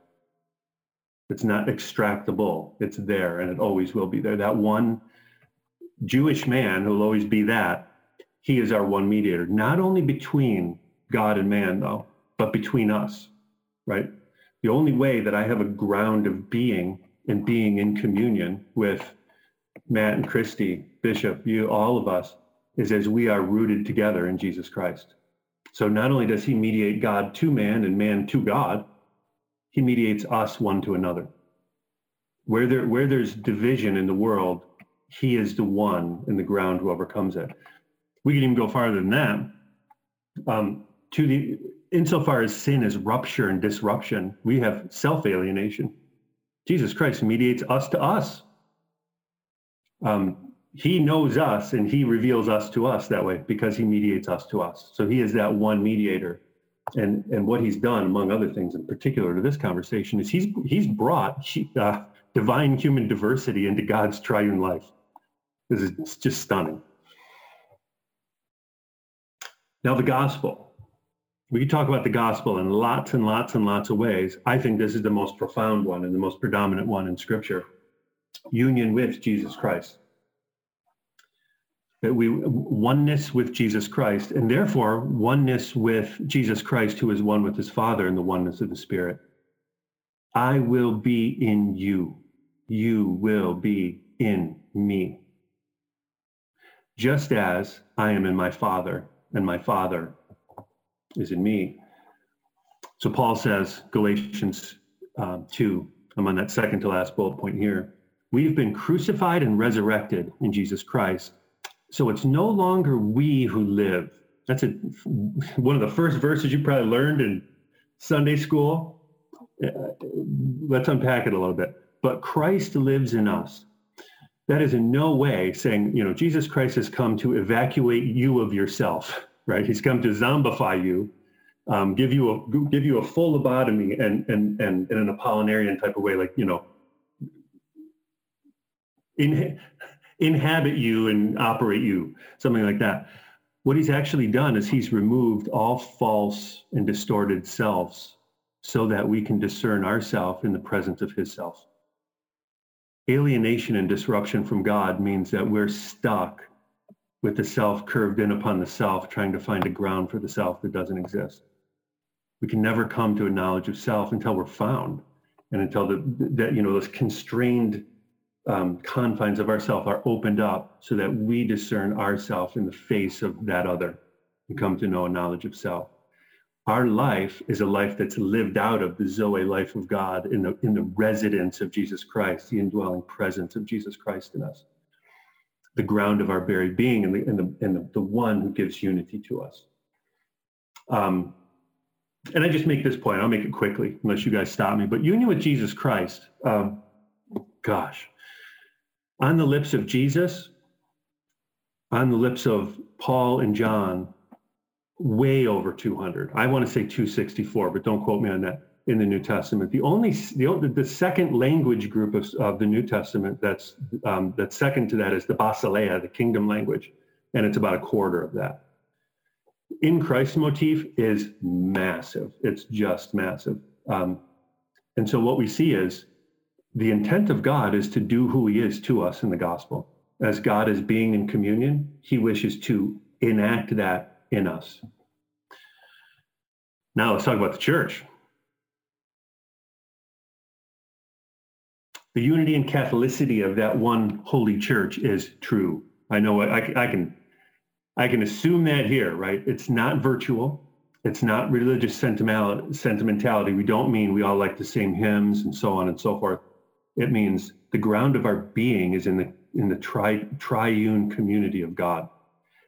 It's not extractable. It's there, and it always will be there. That one Jewish man who will always be that, he is our one mediator, not only between God and man, though, but between us, right? The only way that I have a ground of being and being in communion with Matt and Christy, Bishop, you, all of us, is as we are rooted together in Jesus Christ. So not only does he mediate God to man and man to God, he mediates us one to another. Where there, where there's division in the world, he is the one in the ground who overcomes it. We can even go farther than that. Um, to the insofar as sin is rupture and disruption, we have self-alienation. Jesus Christ mediates us to us. Um, he knows us and he reveals us to us that way because he mediates us to us. So he is that one mediator. And and what he's done, among other things, in particular to this conversation, is he's he's brought uh, divine human diversity into God's triune life. This is just stunning. Now, the gospel. We could talk about the gospel in lots and lots and lots of ways. I think this is the most profound one and the most predominant one in Scripture. Union with Jesus Christ. That we oneness with Jesus Christ, and therefore oneness with Jesus Christ, who is one with his Father in the oneness of the Spirit. I will be in you. You will be in me. Just as I am in my Father, and my Father is in me. So Paul says, Galatians uh, two, I'm on that second to last bullet point here. We've been crucified and resurrected in Jesus Christ. So it's no longer we who live. That's a, one of the first verses you probably learned in Sunday school. Let's unpack it a little bit. But Christ lives in us. That is in no way saying, you know, Jesus Christ has come to evacuate you of yourself, right? He's come to zombify you, um, give you a give you a full lobotomy and and and in an Apollinarian type of way, like, you know, in, inhabit you and operate you, something like that. What he's actually done is he's removed all false and distorted selves so that we can discern ourselves in the presence of his self. Alienation and disruption from God means that we're stuck with the self curved in upon the self, trying to find a ground for the self that doesn't exist. We can never come to a knowledge of self until we're found and until the, the you know, those constrained um, confines of ourself are opened up so that we discern ourself in the face of that other and come to know a knowledge of self. Our life is a life that's lived out of the Zoe life of God in the in the residence of Jesus Christ, the indwelling presence of Jesus Christ in us, the ground of our very being, and the and the and the, the one who gives unity to us. Um, and I just make this point. I'll make it quickly, unless you guys stop me. But union with Jesus Christ, um, gosh, on the lips of Jesus, on the lips of Paul and John, way over two hundred. I want to say two sixty-four, but don't quote me on that. In the New Testament, the only the the second language group of, of the New Testament that's um, that's second to that is the Basileia, the kingdom language, and it's about a quarter of that. In Christ motif is massive. It's just massive. Um, and so what we see is the intent of God is to do who he is to us in the gospel. As God is being in communion, he wishes to enact that in us. Now let's talk about the church. The unity and Catholicity of that one holy church is true. I know I, I can I can assume that here, right? It's not virtual. It's not religious sentimentality. We don't mean we all like the same hymns and so on and so forth. It means the ground of our being is in the in the tri, triune community of God.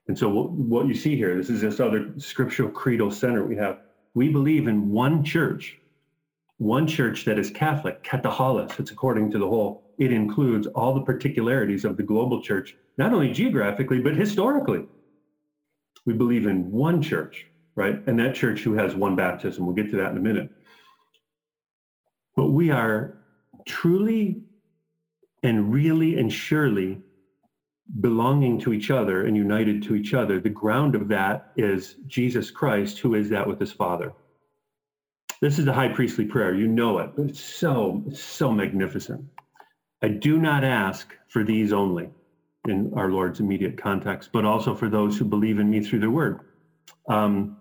And so what, what you see here, this is this other scriptural creedal center we have. We believe in one church. One church that is Catholic, Catholicos, it's according to the whole. It includes all the particularities of the global church, not only geographically, but historically. We believe in one church, right? And that church who has one baptism. We'll get to that in a minute. But we are truly and really and surely belonging to each other and united to each other. The ground of that is Jesus Christ, who is that with his Father. This is the high priestly prayer. You know it, but it's so, so magnificent. I do not ask for these only in our Lord's immediate context, but also for those who believe in me through their word. Um,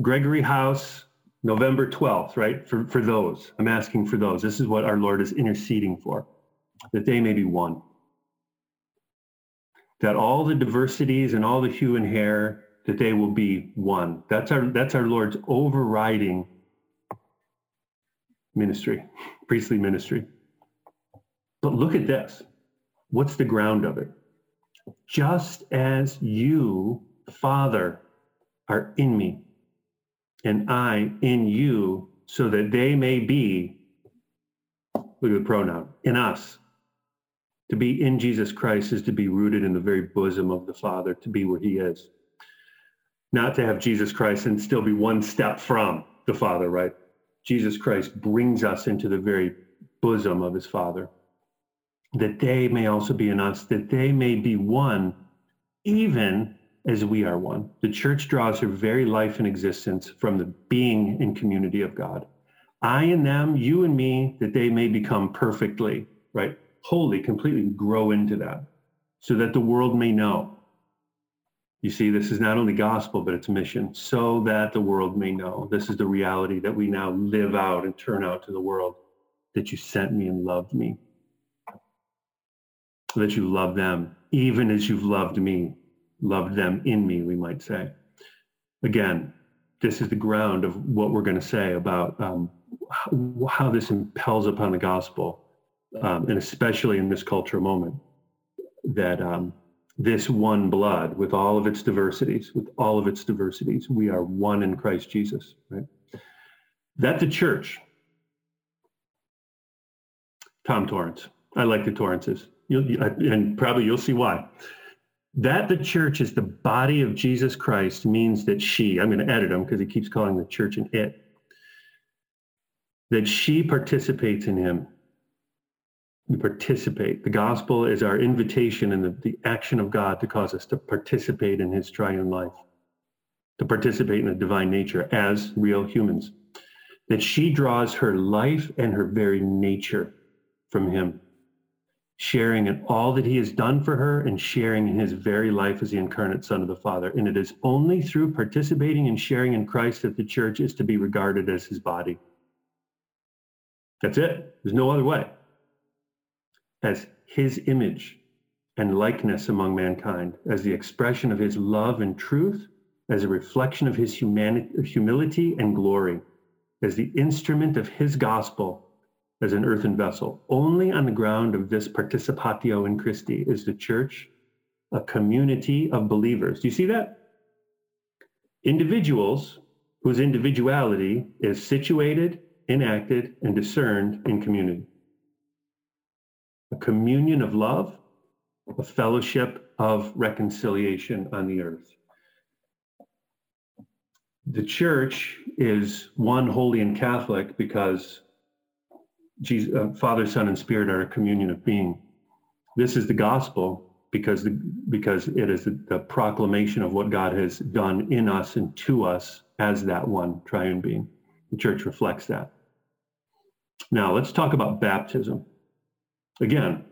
Gregory House, November twelfth, right? For, for those, I'm asking for those. This is what our Lord is interceding for, that they may be one. That all the diversities and all the hue and hair, that they will be one. That's our, that's our Lord's overriding ministry, priestly ministry. But look at this. What's the ground of it? Just as you, Father, are in me, and I in you, so that they may be, look at the pronoun, in us. To be in Jesus Christ is to be rooted in the very bosom of the Father, to be where he is. Not to have Jesus Christ and still be one step from the Father, right? Jesus Christ brings us into the very bosom of his Father, that they may also be in us, that they may be one, even as we are one. The church draws her very life and existence from the being in community of God. I and them, you and me, that they may become perfectly, right? Wholly, completely grow into that, so that the world may know. You see, this is not only gospel, but it's mission, so that the world may know. This is the reality that we now live out and turn out to the world, that you sent me and loved me, that you love them, even as you've loved me, loved them in me, we might say. Again, this is the ground of what we're going to say about um, how this impels upon the gospel, um, and especially in this cultural moment, that um, this one blood with all of its diversities, with all of its diversities, we are one in Christ Jesus, right? That's the church. Tom Torrance. I like the Torrances. You'll, and probably you'll see why. That the church is the body of Jesus Christ means that she, I'm going to edit him because he keeps calling the church an it, that she participates in him. We participate. The gospel is our invitation and the, the action of God to cause us to participate in his triune life, to participate in the divine nature as real humans, that she draws her life and her very nature from him, sharing in all that he has done for her and sharing in his very life as the incarnate Son of the Father. And it is only through participating and sharing in Christ that the church is to be regarded as his body. That's it. There's no other way. As his image and likeness among mankind, as the expression of his love and truth, as a reflection of his humanity, humility and glory, as the instrument of his gospel, as an earthen vessel. Only on the ground of this participatio in Christi is the church a community of believers. Do you see that? Individuals whose individuality is situated, enacted, and discerned in community. A communion of love, a fellowship of reconciliation on the earth. The church is one, holy, and Catholic because Jesus, uh, Father, Son, and Spirit are a communion of being. This is the gospel because the, because it is the, the proclamation of what God has done in us and to us as that one triune being. The church reflects that. Now, let's talk about baptism. Again,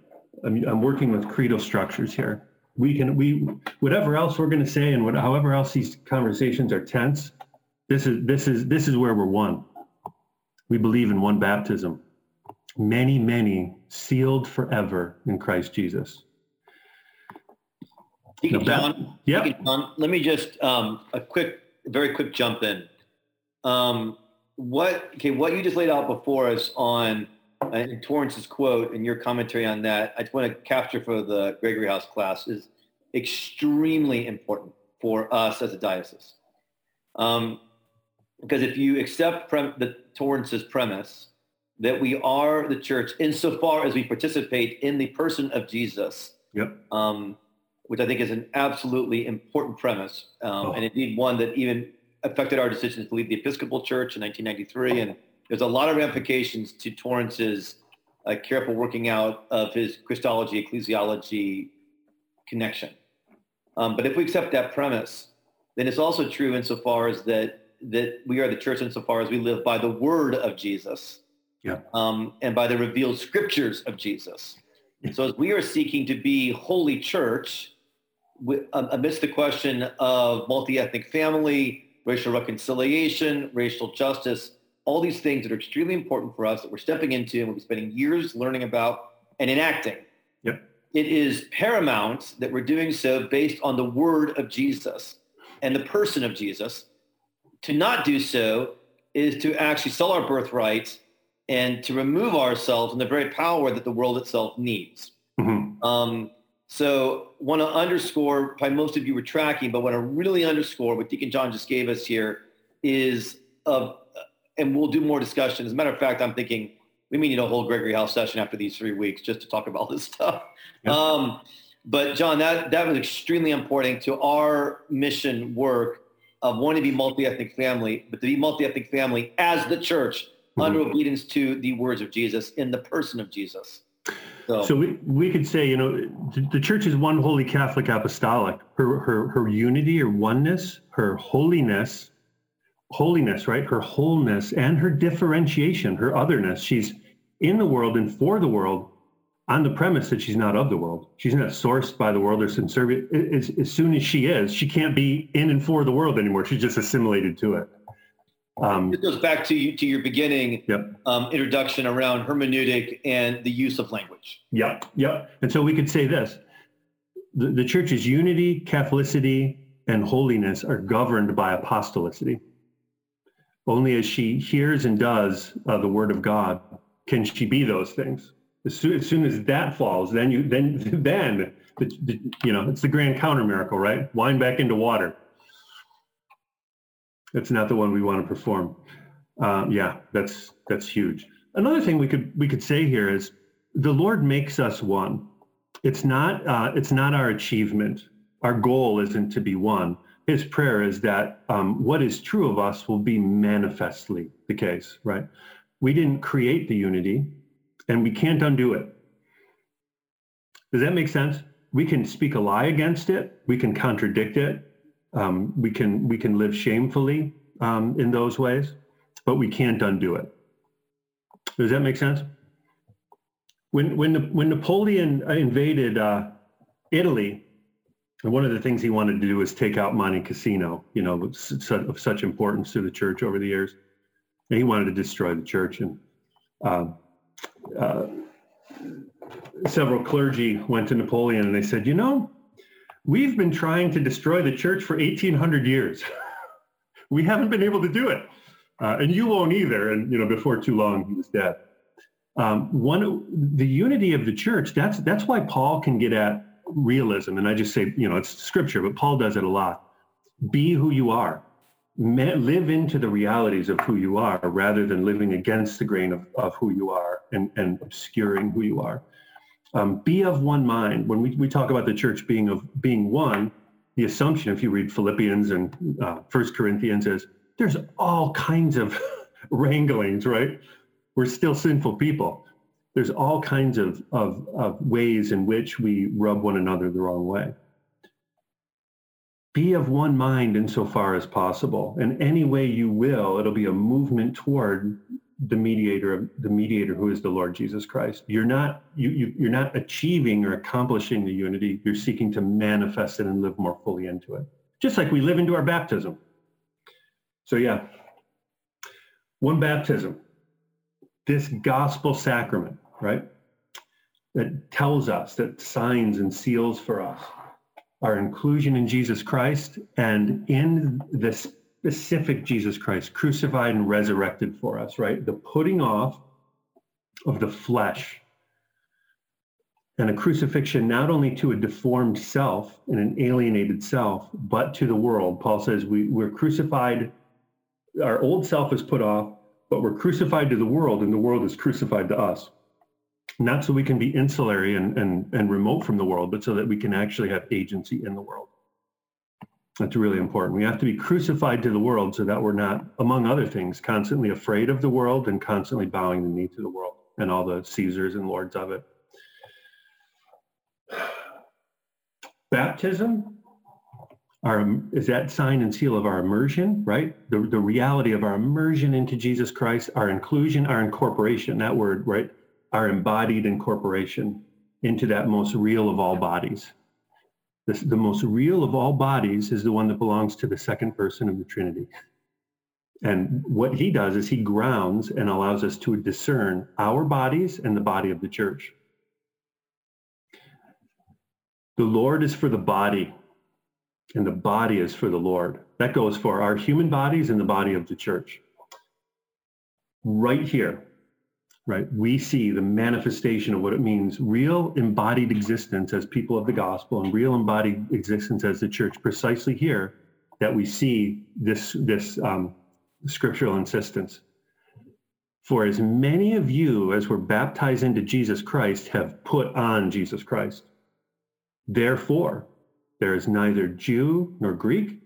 I'm, I'm working with creedal structures here. We can, we, whatever else we're going to say and what, however else these conversations are tense, this is, this is, this is where we're one. We believe in one baptism. Many, many sealed forever in Christ Jesus. Deacon John, yep. Deacon John, let me just um, a quick, very quick jump in. Um, what okay? What you just laid out before us on uh, in Torrance's quote and your commentary on that, I just want to capture for the Gregory House class is extremely important for us as a diocese. Um, because if you accept prem- the Torrance's premise, that we are the church insofar as we participate in the person of Jesus, yep. um, which I think is an absolutely important premise, um, oh. and indeed one that even affected our decision to leave the Episcopal Church in nineteen ninety-three. And there's a lot of ramifications to Torrance's uh, careful working out of his Christology, ecclesiology connection. Um, but if we accept that premise, then it's also true insofar as that that we are the church insofar as we live by the word of Jesus. Yeah. Um, and by the revealed scriptures of Jesus. And so as we are seeking to be holy church, we, amidst the question of multi-ethnic family, racial reconciliation, racial justice, all these things that are extremely important for us that we're stepping into and we'll be spending years learning about and enacting. Yep. It is paramount that we're doing so based on the word of Jesus and the person of Jesus. To not do so is to actually sell our birthright and to remove ourselves from the very power that the world itself needs. Mm-hmm. Um, so want to underscore, probably most of you were tracking, but want to really underscore what Deacon John just gave us here is, of, and we'll do more discussion. As a matter of fact, I'm thinking we may need a whole Gregory House session after these three weeks just to talk about all this stuff. Yeah. Um, but John, that, that was extremely important to our mission work of wanting to be multi-ethnic family, but to be multi-ethnic family as the church, under obedience to the words of Jesus in the person of Jesus. So, so we, we could say, you know, the church is one holy Catholic apostolic. Her her her unity or oneness, her holiness, holiness, right? Her wholeness and her differentiation, her otherness. She's in the world and for the world on the premise that she's not of the world. She's not sourced by the world or subservient. As, as soon as she is, she can't be in and for the world anymore. She's just assimilated to it. Um, it goes back to you, to your beginning yep. um, introduction around hermeneutic and the use of language. Yeah, yeah. And so we could say this. The, the church's unity, Catholicity, and holiness are governed by apostolicity. Only as she hears and does uh, the word of God can she be those things. As soon as, soon as that falls, then you then then the, the, you know it's the grand counter miracle, right? Wine back into water. That's not the one we want to perform. Um, yeah, that's that's huge. Another thing we could we could say here is the Lord makes us one. It's not uh, it's not our achievement. Our goal isn't to be one. His prayer is that um, what is true of us will be manifestly the case. Right? We didn't create the unity, and we can't undo it. Does that make sense? We can speak a lie against it. We can contradict it. Um, we can we can live shamefully um, in those ways, but we can't undo it. Does that make sense? When when when Napoleon invaded uh, Italy, and one of the things he wanted to do was take out Monte Cassino, you know, of such importance to the church over the years, and he wanted to destroy the church. And uh, uh, several clergy went to Napoleon and they said, you know, we've been trying to destroy the church for eighteen hundred years. We haven't been able to do it. Uh, and you won't either. And, you know, before too long, he was dead. Um, one, the unity of the church, that's, that's why Paul can get at realism. And I just say, you know, it's scripture, but Paul does it a lot. Be who you are. Live into the realities of who you are rather than living against the grain of, of who you are and, and obscuring who you are. Um, be of one mind. When we, we talk about the church being of being one, the assumption, if you read Philippians and uh, First Corinthians, is there's all kinds of wranglings, right? We're still sinful people. There's all kinds of, of, of ways in which we rub one another the wrong way. Be of one mind insofar as possible. And any way you will, it'll be a movement toward the mediator, the mediator who is the Lord Jesus Christ. You're not, you, you, you're not achieving or accomplishing the unity. You're seeking to manifest it and live more fully into it. Just like we live into our baptism. So yeah, one baptism, this gospel sacrament, right? That tells us, that signs and seals for us our inclusion in Jesus Christ and in the specific Jesus Christ, crucified and resurrected for us, right? The putting off of the flesh and a crucifixion not only to a deformed self and an alienated self, but to the world. Paul says we, we're crucified, our old self is put off, but we're crucified to the world and the world is crucified to us. Not so we can be insulary and, and, and remote from the world, but so that we can actually have agency in the world. That's really important. We have to be crucified to the world so that we're not, among other things, constantly afraid of the world and constantly bowing the knee to the world and all the Caesars and lords of it. Baptism our, is that sign and seal of our immersion, right? The, the reality of our immersion into Jesus Christ, our inclusion, our incorporation, that word, right? Our embodied incorporation into that most real of all bodies. This, the most real of all bodies is the one that belongs to the second person of the Trinity. And what he does is he grounds and allows us to discern our bodies and the body of the church. The Lord is for the body, and the body is for the Lord. That goes for our human bodies and the body of the church. Right here. Right, we see the manifestation of what it means, real embodied existence as people of the gospel and real embodied existence as the church, precisely here that we see this, this um, scriptural insistence. For as many of you as were baptized into Jesus Christ have put on Jesus Christ. Therefore, there is neither Jew nor Greek,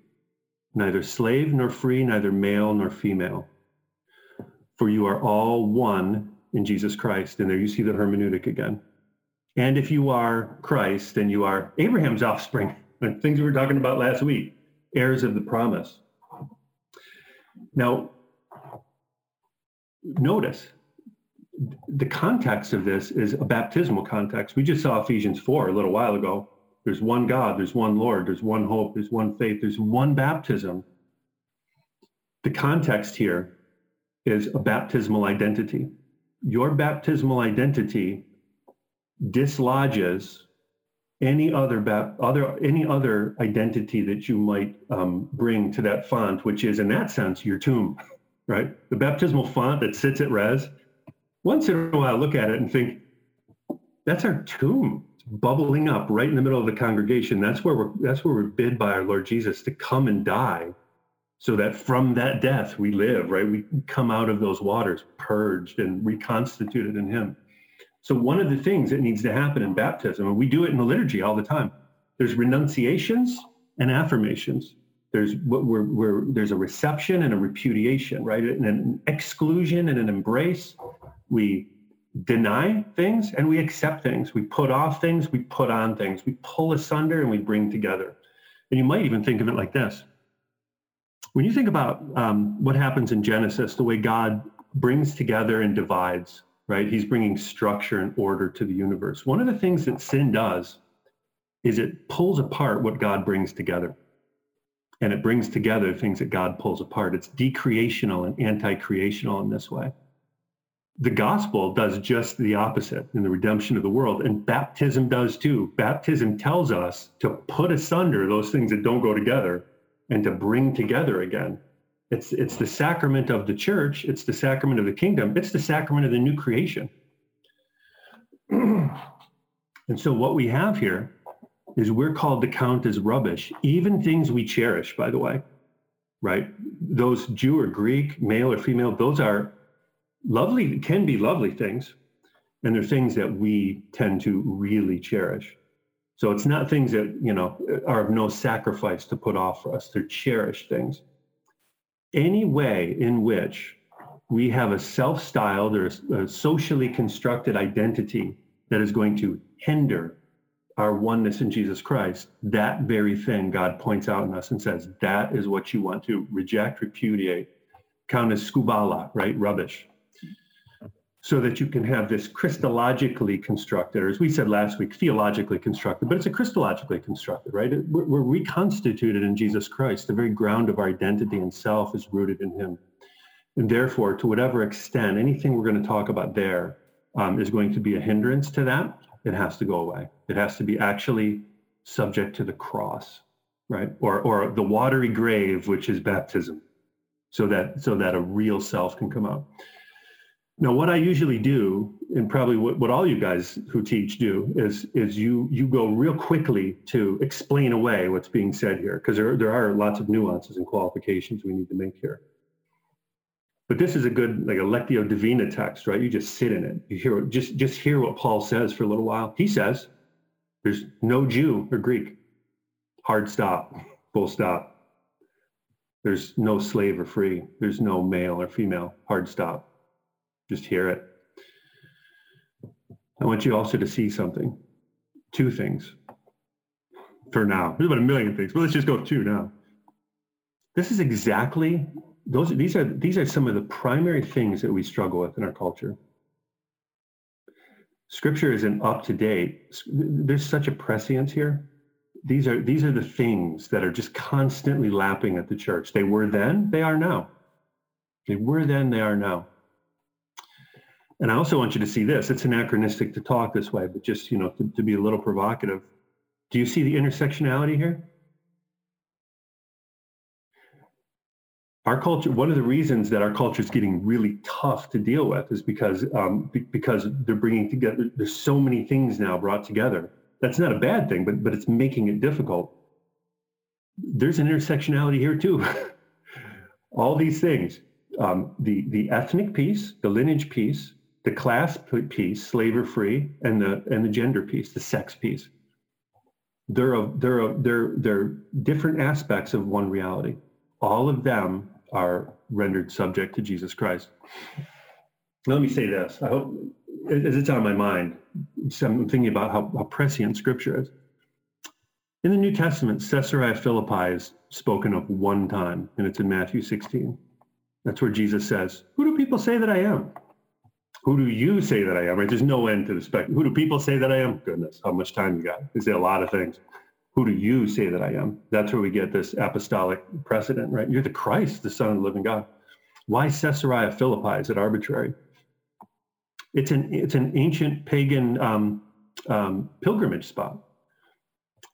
neither slave nor free, neither male nor female. For you are all one in Jesus Christ. And there you see the hermeneutic again. And if you are Christ, then you are Abraham's offspring, the things we were talking about last week, heirs of the promise. Now, notice the context of this is a baptismal context. We just saw Ephesians four a little while ago. There's one God, there's one Lord, there's one hope, there's one faith, there's one baptism. The context here is a baptismal identity. Your baptismal identity dislodges any other ba- other any other identity that you might um, bring to that font, which is, in that sense, your tomb, right? The baptismal font that sits at res. Once in a while, I look at it and think, that's our tomb. It's bubbling up right in the middle of the congregation. That's where we're, that's where we're bid by our Lord Jesus to come and die, so that from that death we live, right? We come out of those waters purged and reconstituted in him. So one of the things that needs to happen in baptism, and we do it in the liturgy all the time, there's renunciations and affirmations. There's what we're, we're there's a reception and a repudiation, right? And an exclusion and an embrace. We deny things and we accept things. We put off things, we put on things. We pull asunder and we bring together. And you might even think of it like this. When you think about um, what happens in Genesis, the way God brings together and divides, right? He's bringing structure and order to the universe. One of the things that sin does is it pulls apart what God brings together. And it brings together things that God pulls apart. It's decreational and anti-creational in this way. The gospel does just the opposite in the redemption of the world. And baptism does too. Baptism tells us to put asunder those things that don't go together and to bring together again. It's it's the sacrament of the church. It's the sacrament of the kingdom. It's the sacrament of the new creation. And so what we have here is we're called to count as rubbish, even things we cherish, by the way, right? Those Jew or Greek, male or female, those are lovely, can be lovely things. And they're things that we tend to really cherish. So it's not things that, you know, are of no sacrifice to put off for us. They're cherished things. Any way in which we have a self-styled or a socially constructed identity that is going to hinder our oneness in Jesus Christ, that very thing God points out in us and says, that is what you want to reject, repudiate, count as scubala, right? Rubbish. So that you can have this Christologically constructed, or as we said last week, theologically constructed, but it's a Christologically constructed, right? We're, we're reconstituted in Jesus Christ. The very ground of our identity and self is rooted in him. And therefore, to whatever extent, anything we're going to talk about there um, is going to be a hindrance to that. It has to go away. It has to be actually subject to the cross, right? Or or the watery grave, which is baptism, so that so that a real self can come out. Now, what I usually do, and probably what, what all you guys who teach do, is is you you go real quickly to explain away what's being said here, because there there are lots of nuances and qualifications we need to make here. But this is a good, like a Lectio Divina text, right? You just sit in it. You hear just just hear what Paul says for a little while. He says, "There's no Jew or Greek. Hard stop. Full stop. There's no slave or free. There's no male or female. Hard stop." Just hear it. I want you also to see something. Two things for now. There's about a million things, but let's just go two now. This is exactly, those. These are these are some of the primary things that we struggle with in our culture. Scripture isn't up to date. There's such a prescience here. These are these are the things that are just constantly lapping at the church. They were then, they are now. They were then, they are now. And I also want you to see this. It's anachronistic to talk this way, but just, you know, to, to be a little provocative. Do you see the intersectionality here? Our culture, one of the reasons that our culture is getting really tough to deal with is because um, b- because they're bringing together, there's so many things now brought together. That's not a bad thing, but but it's making it difficult. There's an intersectionality here too. All these things, um, the the ethnic piece, the lineage piece, the class piece, slavery-free, and the and the gender piece, the sex piece. They're a, they're a, they're they're different aspects of one reality. All of them are rendered subject to Jesus Christ. Let me say this. I hope, as it's on my mind, so I'm thinking about how, how prescient Scripture is. In the New Testament, Caesarea Philippi is spoken of one time, and it's in Matthew sixteen. That's where Jesus says, "Who do people say that I am?" Who do you say that I am? Right? There's no end to the spectrum. Who do people say that I am? Goodness, how much time you got? They say a lot of things. Who do you say that I am? That's where we get this apostolic precedent, right? You're the Christ, the Son of the living God. Why Caesarea Philippi? Is it arbitrary? It's an it's an ancient pagan um, um, pilgrimage spot.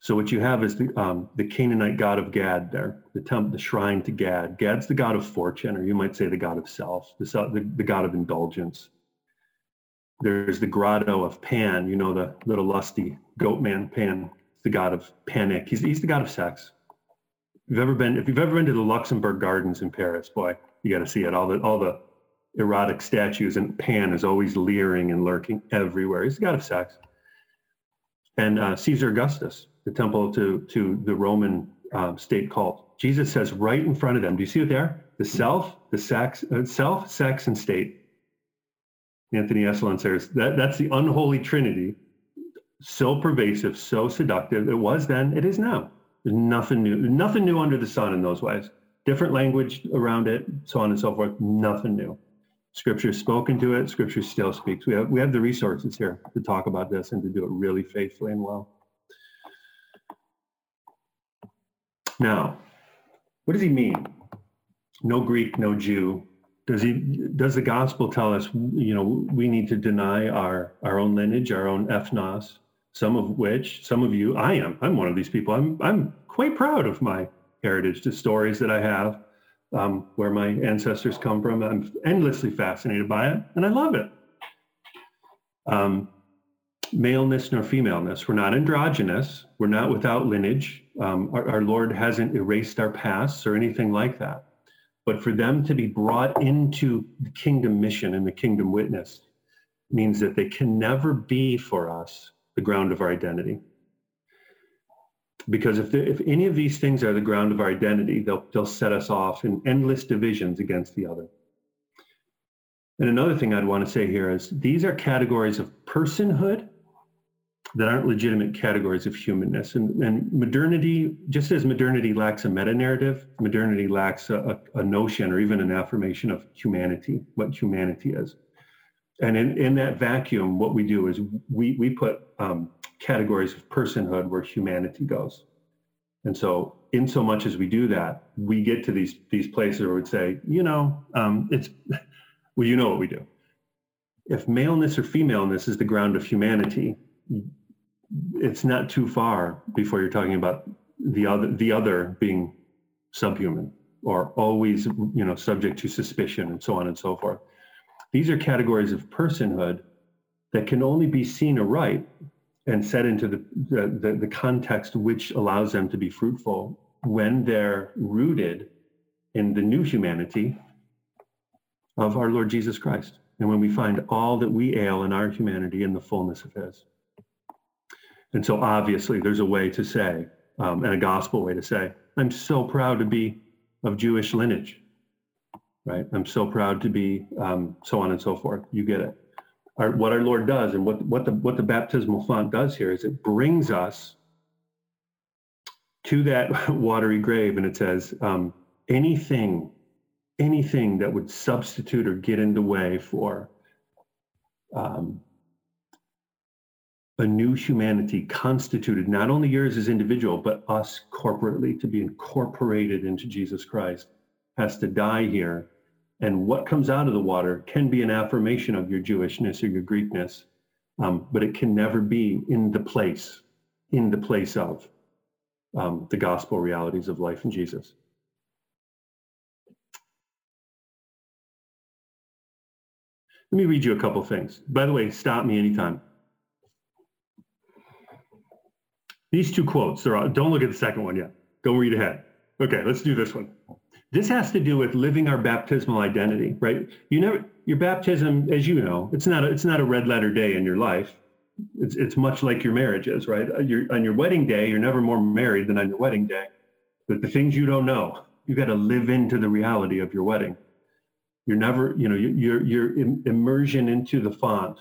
So what you have is the um, the Canaanite god of Gad there, the temple, the shrine to Gad. Gad's the god of fortune, or you might say the god of self, the, the, the god of indulgence. There's the grotto of Pan, you know, the little lusty goat man Pan, the god of panic. He's, he's the god of sex. If you've ever been, if you've ever been to the Luxembourg Gardens in Paris, boy, you got to see it. All the all the erotic statues, and Pan is always leering and lurking everywhere. He's the god of sex. And uh, Caesar Augustus, the temple to to the Roman um, state cult. Jesus says right in front of them. Do you see it there? The self, the sex, uh, self, sex, and state. Anthony Esolen says that that's the unholy trinity, so pervasive, so seductive. It was then, it is now. There's nothing new, nothing new under the sun in those ways. Different language around it, so on and so forth, nothing new. Scripture's spoken to it, Scripture still speaks. We have, we have the resources here to talk about this and to do it really faithfully and well. Now, what does he mean? No Greek, no Jew, Does he? Does the gospel tell us, you know, we need to deny our, our own lineage, our own ethnos, some of which, some of you, I am. I'm one of these people. I'm I'm quite proud of my heritage, the stories that I have, um, where my ancestors come from. I'm endlessly fascinated by it, and I love it. Um, maleness nor femaleness. We're not androgynous. We're not without lineage. Um, our, our Lord hasn't erased our pasts or anything like that. But for them to be brought into the kingdom mission and the kingdom witness means that they can never be for us the ground of our identity. Because if the, if any of these things are the ground of our identity, they'll they'll set us off in endless divisions against the other. And another thing I'd want to say here is these are categories of personhood that aren't legitimate categories of humanness. And, and modernity, just as modernity lacks a meta-narrative, modernity lacks a, a, a notion or even an affirmation of humanity, what humanity is. And in, in that vacuum, what we do is we, we put um, categories of personhood where humanity goes. And so in so much as we do that, we get to these, these places where we'd say, you know, um, it's, well, you know what we do. If maleness or femaleness is the ground of humanity, it's not too far before you're talking about the other, the other being subhuman or always, you know, subject to suspicion and so on and so forth. These are categories of personhood that can only be seen aright and set into the, the, the, the context which allows them to be fruitful when they're rooted in the new humanity of our Lord Jesus Christ. And when we find all that we ail in our humanity in the fullness of his. And so obviously there's a way to say, um, and a gospel way to say, I'm so proud to be of Jewish lineage, right? I'm so proud to be um, so on and so forth. You get it. Our, what our Lord does and what, what, the, what the baptismal font does here is it brings us to that watery grave. And it says um, anything, anything that would substitute or get in the way for um a new humanity constituted, not only yours as individual, but us corporately, to be incorporated into Jesus Christ, has to die here. And what comes out of the water can be an affirmation of your Jewishness or your Greekness, um, but it can never be in the place, in the place of um, the gospel realities of life in Jesus. Let me read you a couple things. By the way, stop me anytime. These two quotes, they're all, don't look at the second one yet. Don't read ahead. Okay, let's do this one. This has to do with living our baptismal identity, right? You never, your baptism, as you know, it's not a, it's not a red letter day in your life. It's it's much like your marriage is, right? You're, on your wedding day, you're never more married than on your wedding day. But the things you don't know, you got to live into the reality of your wedding. You're never, you know, your your immersion into the font,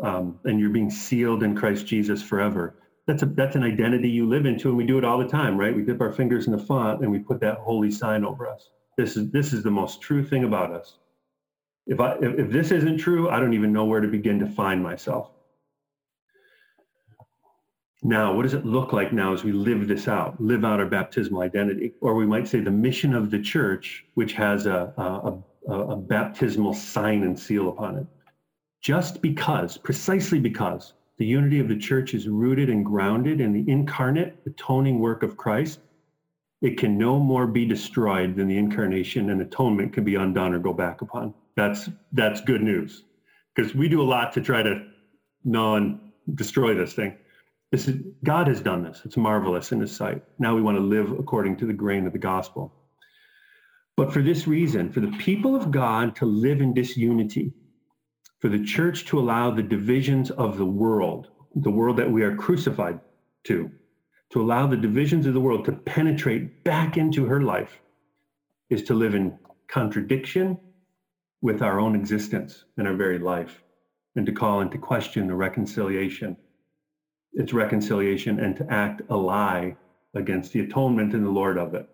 um, and you're being sealed in Christ Jesus forever. That's a that's an identity you live into, and we do it all the time, right? We dip our fingers in the font and we put that holy sign over us. This is this is the most true thing about us. If I if, if this isn't true, I don't even know where to begin to find myself. Now, what does it look like now as we live this out, live out our baptismal identity? Or we might say the mission of the church, which has a a, a, a baptismal sign and seal upon it. Just because, precisely because, the unity of the church is rooted and grounded in the incarnate, atoning work of Christ. It can no more be destroyed than the incarnation and atonement can be undone or go back upon. That's that's good news, because we do a lot to try to null and destroy this thing. This is, God has done this. It's marvelous in his sight. Now we want to live according to the grain of the gospel. But for this reason, for the people of God to live in disunity, for the church to allow the divisions of the world, the world that we are crucified to, to allow the divisions of the world to penetrate back into her life, is to live in contradiction with our own existence and our very life, and to call into question the reconciliation, its reconciliation, and to act a lie against the atonement and the Lord of it.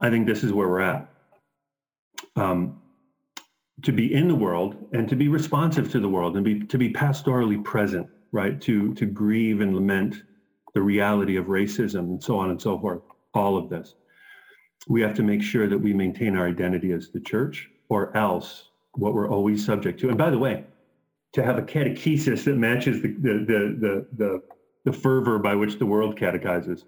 I think this is where we're at. Um, to be in the world and to be responsive to the world and be, to be pastorally present, right? To, to grieve and lament the reality of racism and so on and so forth, all of this. we have to make sure that we maintain our identity as the church, or else what we're always subject to. And by the way, to have a catechesis that matches the the the the, the, the fervor by which the world catechizes,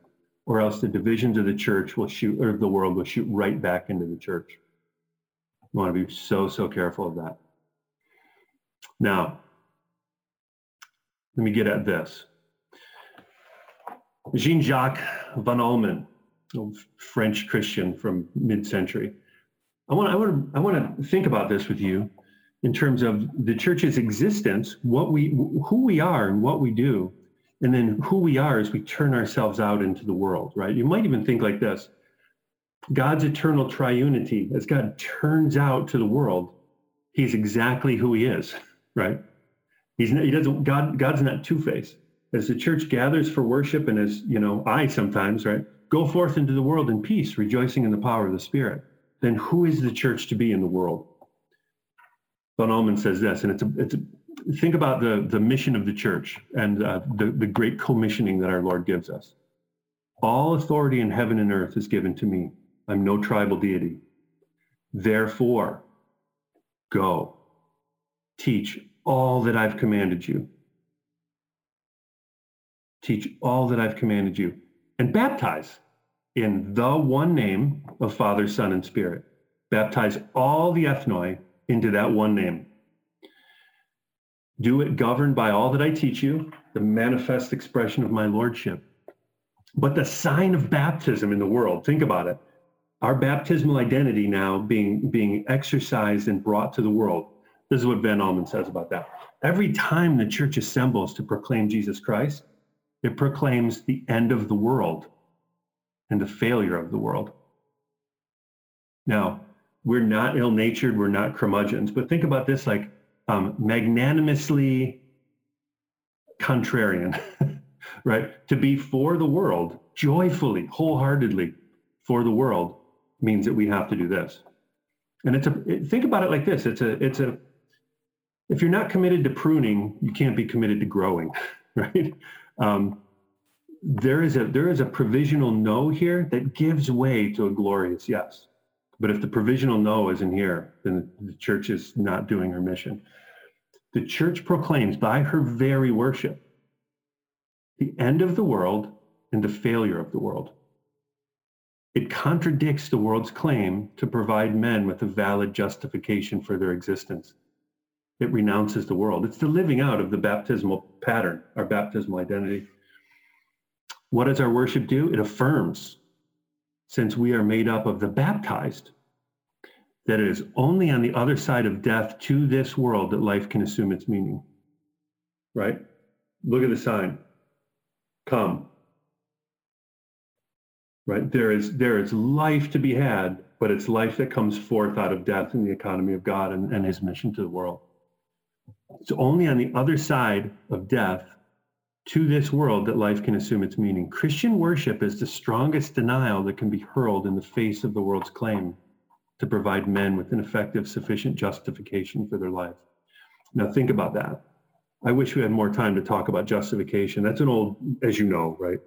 or else the divisions of the church will shoot, or the world will shoot right back into the church. We want to be so, so careful of that. Now, let me get at this. Jean-Jacques Van Allman, a French Christian from mid-century. I want, I want to, I want to think about this with you in terms of the church's existence, what we, who we are and what we do, and then who we are as we turn ourselves out into the world, right? You might even think like this: God's eternal triunity, as God turns out to the world, he's exactly who he is, right? He's not, he doesn't, God, God's not two-faced. As the church gathers for worship, and as, you know, I sometimes, right, go forth into the world in peace, rejoicing in the power of the Spirit, then who is the church to be in the world? Von Allman says this, and it's a, it's a, think about the, the mission of the church and uh, the, the great commissioning that our Lord gives us. All authority in heaven and earth is given to me. I'm no tribal deity. Therefore, go, teach all that I've commanded you. Teach all that I've commanded you, and baptize in the one name of Father, Son, and Spirit. Baptize all the ethnoi into that one name. Do it governed by all that I teach you, the manifest expression of my lordship. But the sign of baptism in the world, think about it, our baptismal identity now being, being exercised and brought to the world. This is what Van Allman says about that. Every time the church assembles to proclaim Jesus Christ, it proclaims the end of the world and the failure of the world. Now, we're not ill-natured, we're not curmudgeons, but think about this like um, magnanimously contrarian, right? To be for the world, joyfully, wholeheartedly for the world, means that we have to do this. And it's a, it, think about it like this, it's a, it's a, if you're not committed to pruning, you can't be committed to growing, right? Um, there is a there is a provisional no here that gives way to a glorious yes. But if the provisional no isn't here, then the, the church is not doing her mission. The church proclaims by her very worship the end of the world and the failure of the world. It contradicts the world's claim to provide men with a valid justification for their existence. It renounces the world. It's the living out of the baptismal pattern, our baptismal identity. What does our worship do? It affirms, since we are made up of the baptized, that it is only on the other side of death to this world that life can assume its meaning, right? Look at the sign, come, right? There is, there is life to be had, but it's life that comes forth out of death in the economy of God and, and his mission to the world. It's only on the other side of death to this world that life can assume its meaning. Christian worship is the strongest denial that can be hurled in the face of the world's claim to provide men with an effective, sufficient justification for their life. Now think about that. I wish we had more time to talk about justification. That's an old, as you know, right?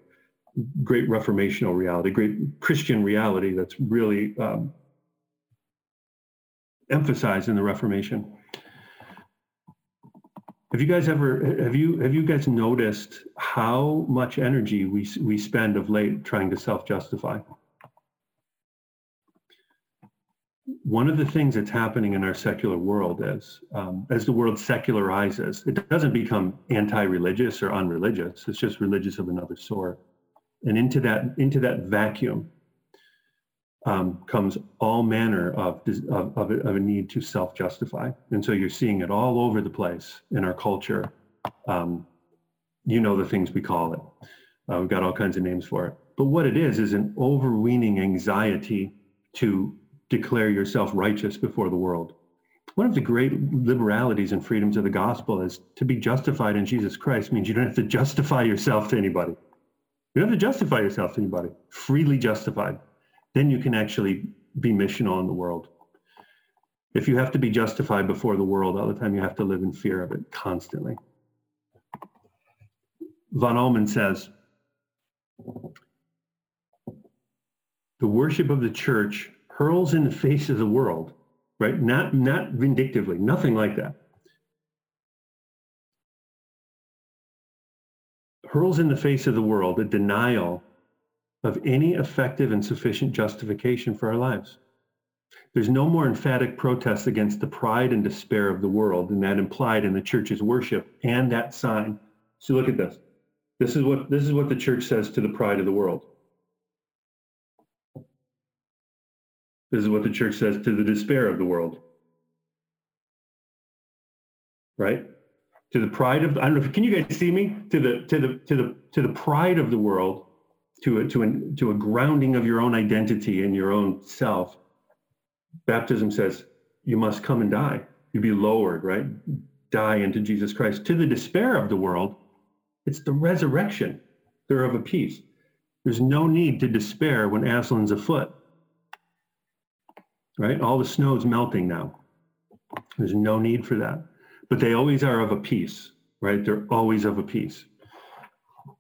Great reformational reality, great Christian reality that's really um, emphasized in the Reformation. Have you guys ever, have you have you guys noticed how much energy we we spend of late trying to self-justify? One of the things that's happening in our secular world is, um, as the world secularizes, it doesn't become anti-religious or unreligious, it's just religious of another sort. And into that into that vacuum um, comes all manner of, of, of, a, of a need to self-justify. And so you're seeing it all over the place in our culture. Um, you know the things we call it. Uh, we've got all kinds of names for it. But what it is is an overweening anxiety to declare yourself righteous before the world. One of the great liberalities and freedoms of the gospel is to be justified in Jesus Christ means you don't have to justify yourself to anybody. You don't have to justify yourself to anybody, freely justified. Then you can actually be missional in the world. If you have to be justified before the world all the time, you have to live in fear of it constantly. Van Allman says, the worship of the church hurls in the face of the world, right? Not, not vindictively, nothing like that. Hurls in the face of the world a denial of any effective and sufficient justification for our lives. There's no more emphatic protest against the pride and despair of the world than that implied in the church's worship and that sign. So look at this. This is what, this is what the church says to the pride of the world. This is what the church says to the despair of the world. Right? To the pride of, I don't know if, can you guys see me? To the, to the, to the, to the pride of the world, to a, to an, to a grounding of your own identity and your own self. Baptism says, you must come and die. You be lowered, right? Die into Jesus Christ. To the despair of the world, it's the resurrection. They're of a piece. There's no need to despair when Aslan's afoot. Right? All the snow's melting now. There's no need for that. But they always are of a piece, right? They're always of a piece.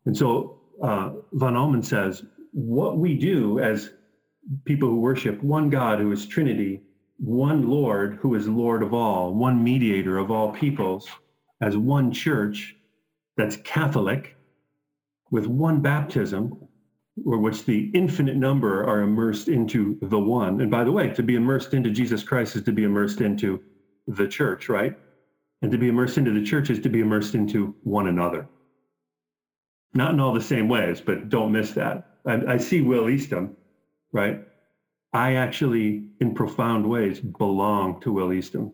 And so uh, Van Allman says, what we do as people who worship one God who is Trinity, one Lord who is Lord of all, one mediator of all peoples, as one church that's Catholic, with one baptism, or which the infinite number are immersed into the one. And by the way, to be immersed into Jesus Christ is to be immersed into the church, right? And to be immersed into the church is to be immersed into one another. Not in all the same ways, but don't miss that. I, I see Will Easton, right? I actually, in profound ways, belong to Will Easton.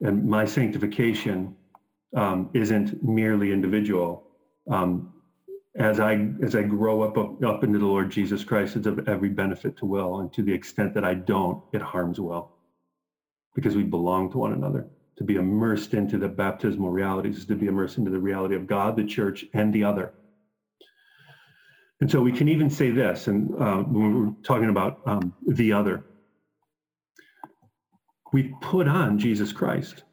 And my sanctification um, isn't merely individual. Um, as I as I grow up, up up into the Lord Jesus Christ, it's of every benefit to Will. And to the extent that I don't, it harms Will. Because we belong to one another. To be immersed into the baptismal realities is to be immersed into the reality of God, the church, and the other. And so we can even say this, and uh, when we're talking about um, the other, we put on Jesus Christ.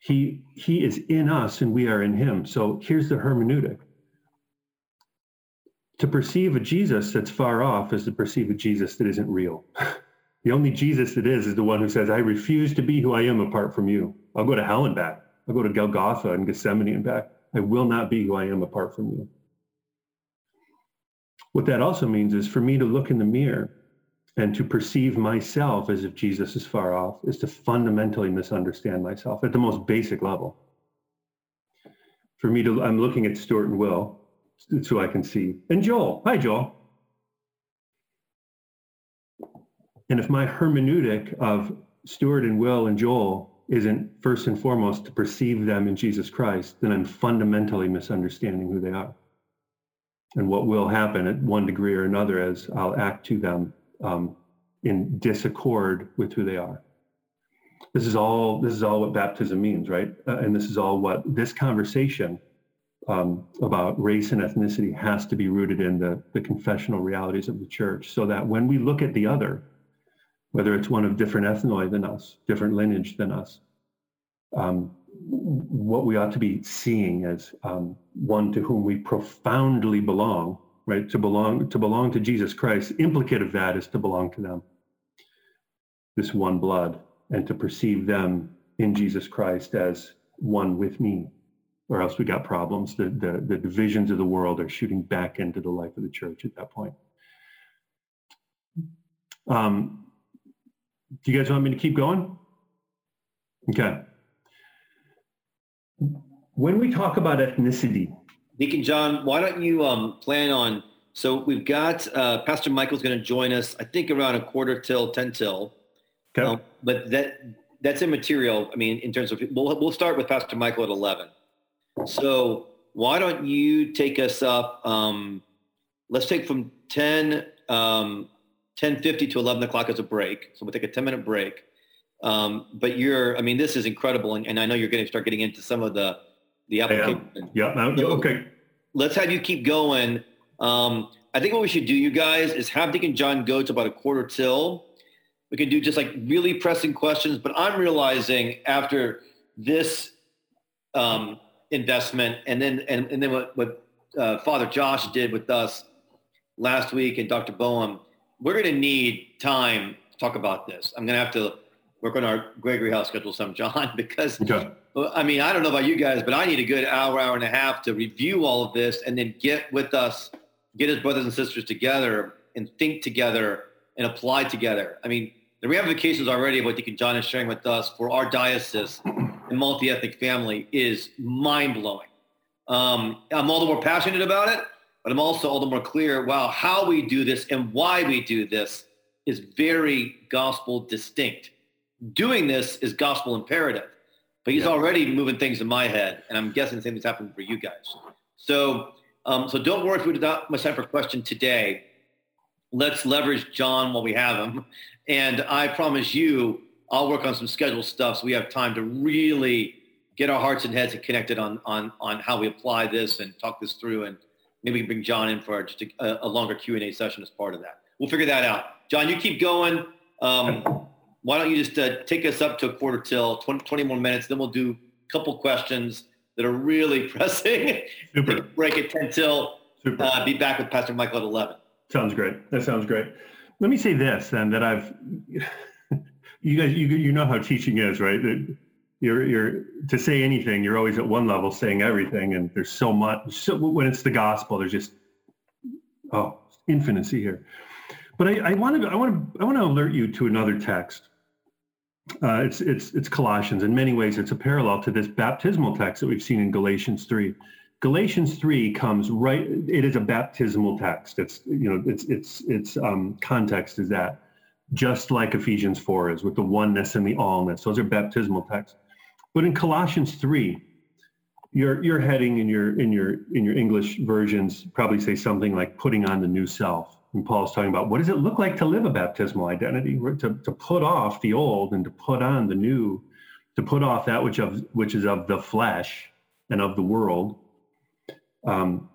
He, he is in us and we are in him. So here's the hermeneutic. To perceive a Jesus that's far off is to perceive a Jesus that isn't real. The only Jesus that is, is the one who says, I refuse to be who I am apart from you. I'll go to hell and back. I'll go to Golgotha and Gethsemane and back. I will not be who I am apart from you. What that also means is for me to look in the mirror and to perceive myself as if Jesus is far off is to fundamentally misunderstand myself at the most basic level. For me to, I'm looking at Stuart and Will, so I can see. And Joel, hi Joel. And if my hermeneutic of Stuart and Will and Joel isn't first and foremost to perceive them in Jesus Christ, then I'm fundamentally misunderstanding who they are. And what will happen at one degree or another is I'll act to them um, in disaccord with who they are. This is all, this is all what baptism means, right? Uh, and this is all what this conversation um, about race and ethnicity has to be rooted in the, the confessional realities of the church, so that when we look at the other, whether it's one of different ethnoi than us, different lineage than us, um, what we ought to be seeing as um, one to whom we profoundly belong, right? To belong to belong to Jesus Christ, implicate of that is to belong to them, this one blood, and to perceive them in Jesus Christ as one with me, or else we got problems. The, the, the divisions of the world are shooting back into the life of the church at that point. Um. Do you guys want me to keep going? Okay. When we talk about ethnicity, Deacon John, why don't you um, plan on? So we've got uh, Pastor Michael's going to join us. I think around a quarter till, ten till. Okay. Um, but that that's immaterial. I mean, in terms of we'll we'll start with Pastor Michael at eleven. So why don't you take us up? Um, let's take from ten. Um, ten fifty to eleven o'clock is a break. So we'll take a ten minute break. Um, but you're, I mean, this is incredible. And, and I know you're going to start getting into some of the, the application. Yeah. yeah so okay. Let's have you keep going. Um, I think what we should do, you guys, is have Deacon John go to about a quarter till. We can do just like really pressing questions, but I'm realizing after this um, investment and then, and, and then what, what uh, Father Josh did with us, last week and Doctor Boehm, we're going to need time to talk about this. I'm going to have to work on our Gregory House schedule some, John, because, okay. I mean, I don't know about you guys, but I need a good hour, hour and a half to review all of this and then get with us, get his brothers and sisters together and think together and apply together. I mean, the ramifications already of what Deacon John is sharing with us for our diocese and multi-ethnic family is mind-blowing. Um, I'm all the more passionate about it, but I'm also all the more clear, wow, how we do this and why we do this is very gospel distinct. Doing this is gospel imperative, but he's yeah. already moving things in my head, and I'm guessing the same thing's happening for you guys. So um, so don't worry if we do not much time for question today. Let's leverage John while we have him, and I promise you I'll work on some scheduled stuff so we have time to really get our hearts and heads connected on on on how we apply this and talk this through, and maybe we can bring John in for just a, a longer Q and A session as part of that. We'll figure that out. John, you keep going. Um, why don't you just uh, take us up to a quarter till, twenty, twenty more minutes, then we'll do a couple questions that are really pressing. Super. Break at ten till. Super. Uh, be back with Pastor Michael at eleven. Sounds great. That sounds great. Let me say this, then, that I've, you guys, you you know how teaching is, right? That you're, you're, to say anything, you're always at one level saying everything, and there's so much, so when it's the gospel, there's just, oh, infinity here. But I, I want to, I want to, I want to alert you to another text. Uh, it's, it's, it's Colossians. In many ways, it's a parallel to this baptismal text that we've seen in Galatians three. Galatians three comes right, it is a baptismal text. It's, you know, it's, it's, it's um, context is that, just like Ephesians four is with the oneness and the allness. Those are baptismal texts. But in Colossians three, your, your heading in your, in your, in your English versions probably say something like putting on the new self. And Paul's talking about what does it look like to live a baptismal identity, to, to put off the old and to put on the new, to put off that which of, which is of the flesh and of the world. Um,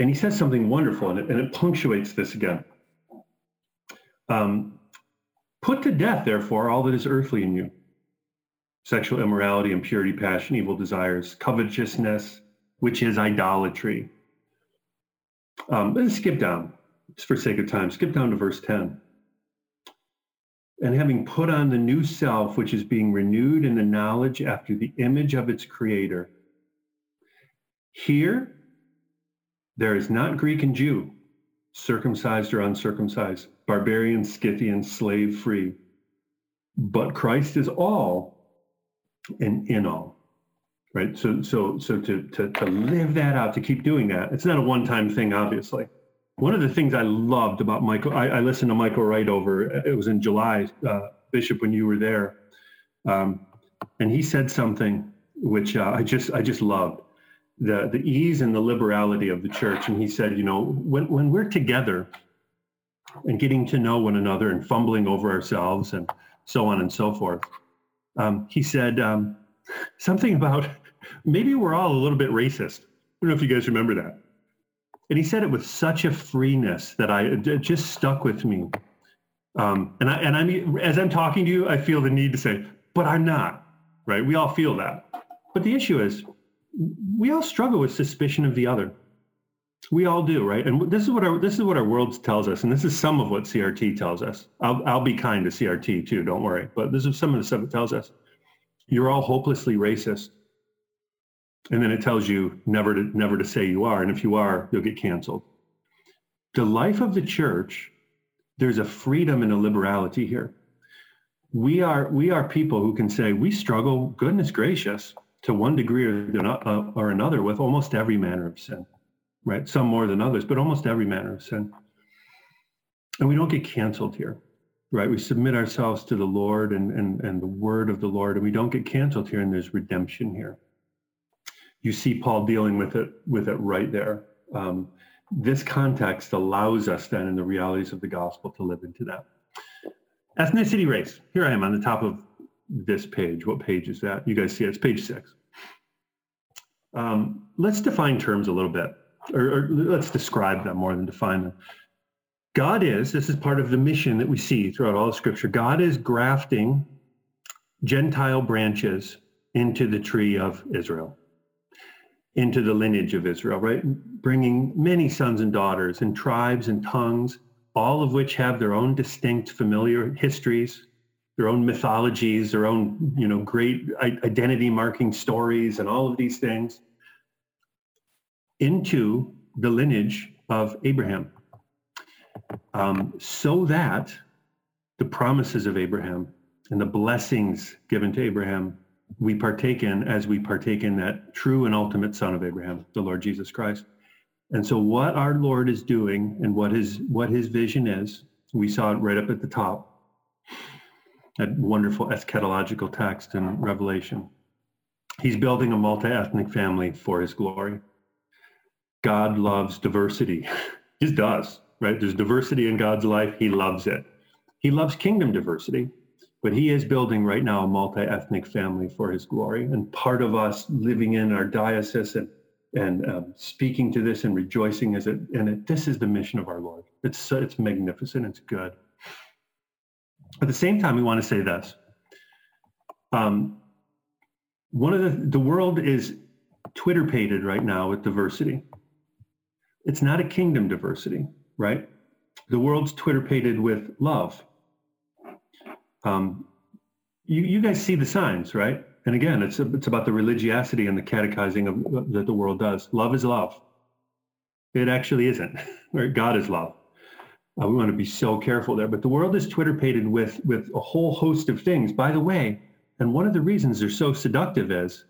and he says something wonderful, and it, and it punctuates this again. Um, Put to death, therefore, all that is earthly in you, sexual immorality, impurity, passion, evil desires, covetousness, which is idolatry. Um, let's skip down, just for sake of time, skip down to verse ten. And having put on the new self, which is being renewed in the knowledge after the image of its creator. Here, there is not Greek and Jew, circumcised or uncircumcised, barbarian, Scythian, slave, free, but Christ is all and in all, right? So so, so to, to, to live that out, to keep doing that, it's not a one-time thing, obviously. One of the things I loved about Michael, I, I listened to Michael Wright over, it was in July, uh, Bishop, when you were there, um, and he said something which uh, I just I just loved. The, the ease and the liberality of the church. And he said, you know, when, when we're together and getting to know one another and fumbling over ourselves and so on and so forth, um, he said um, something about maybe we're all a little bit racist. I don't know if you guys remember that. And he said it with such a freeness that I it just stuck with me. Um, and I and I'm, as I'm talking to you, I feel the need to say, but I'm not, right? We all feel that. But the issue is, we all struggle with suspicion of the other. We all do, right? And this is what our this is what our world tells us, and this is some of what C R T tells us. I'll I'll be kind to C R T too, don't worry. But this is some of the stuff it tells us. You're all hopelessly racist, and then it tells you never to never to say you are, and if you are, you'll get canceled. The life of the church, there's a freedom and a liberality here. We are we are people who can say we struggle. Goodness gracious. To one degree or, or another with almost every manner of sin, right? Some more than others, but almost every manner of sin. And we don't get canceled here, right? We submit ourselves to the Lord and, and, and the word of the Lord, and we don't get canceled here, and there's redemption here. You see Paul dealing with it with it right there. Um, this context allows us then in the realities of the gospel to live into that. Ethnicity, race. Here I am on the top of this page. What page is that? You guys see it? It's page six. Um, let's define terms a little bit, or, or let's describe them more than define them. God is, this is part of the mission that we see throughout all of Scripture, God is grafting Gentile branches into the tree of Israel. into the lineage of Israel, right? Bringing many sons and daughters and tribes and tongues, all of which have their own distinct familiar histories, their own mythologies, their own, you know, great identity marking stories and all of these things into the lineage of Abraham. Um, so that the promises of Abraham and the blessings given to Abraham, we partake in as we partake in that true and ultimate Son of Abraham, the Lord Jesus Christ. And so what our Lord is doing and what his, what his vision is, we saw it right up at the top, that wonderful eschatological text in Revelation. He's building a multi-ethnic family for his glory. God loves diversity. He just does, right? There's diversity in God's life. He loves it. He loves kingdom diversity, but he is building right now a multi-ethnic family for his glory. And part of us living in our diocese and, and um, speaking to this and rejoicing is it, and it, this is the mission of our Lord. It's so, it's magnificent. It's good. At the same time, we want to say this. Um, one of the, the world is Twitter-pated right now with diversity. It's not a kingdom diversity, right? The world's Twitter-pated with love. Um, you, you guys see the signs, right? And again, it's it's about the religiosity and the catechizing of, that the world does. Love is love. It actually isn't. Right? God is love. Uh, we want to be so careful there. But the world is Twitter-pated with, with a whole host of things, by the way. And one of the reasons they're so seductive is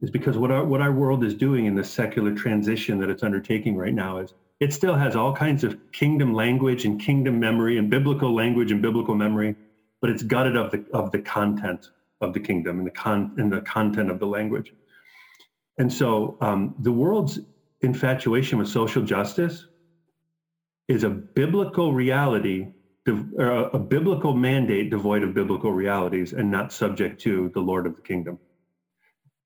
is because what our, what our world is doing in this secular transition that it's undertaking right now is it still has all kinds of kingdom language and kingdom memory and biblical language and biblical memory, but it's gutted of the of the content of the kingdom and the con and the content of the language. And so um, the world's infatuation with social justice is a biblical reality, or a biblical mandate devoid of biblical realities and not subject to the Lord of the kingdom.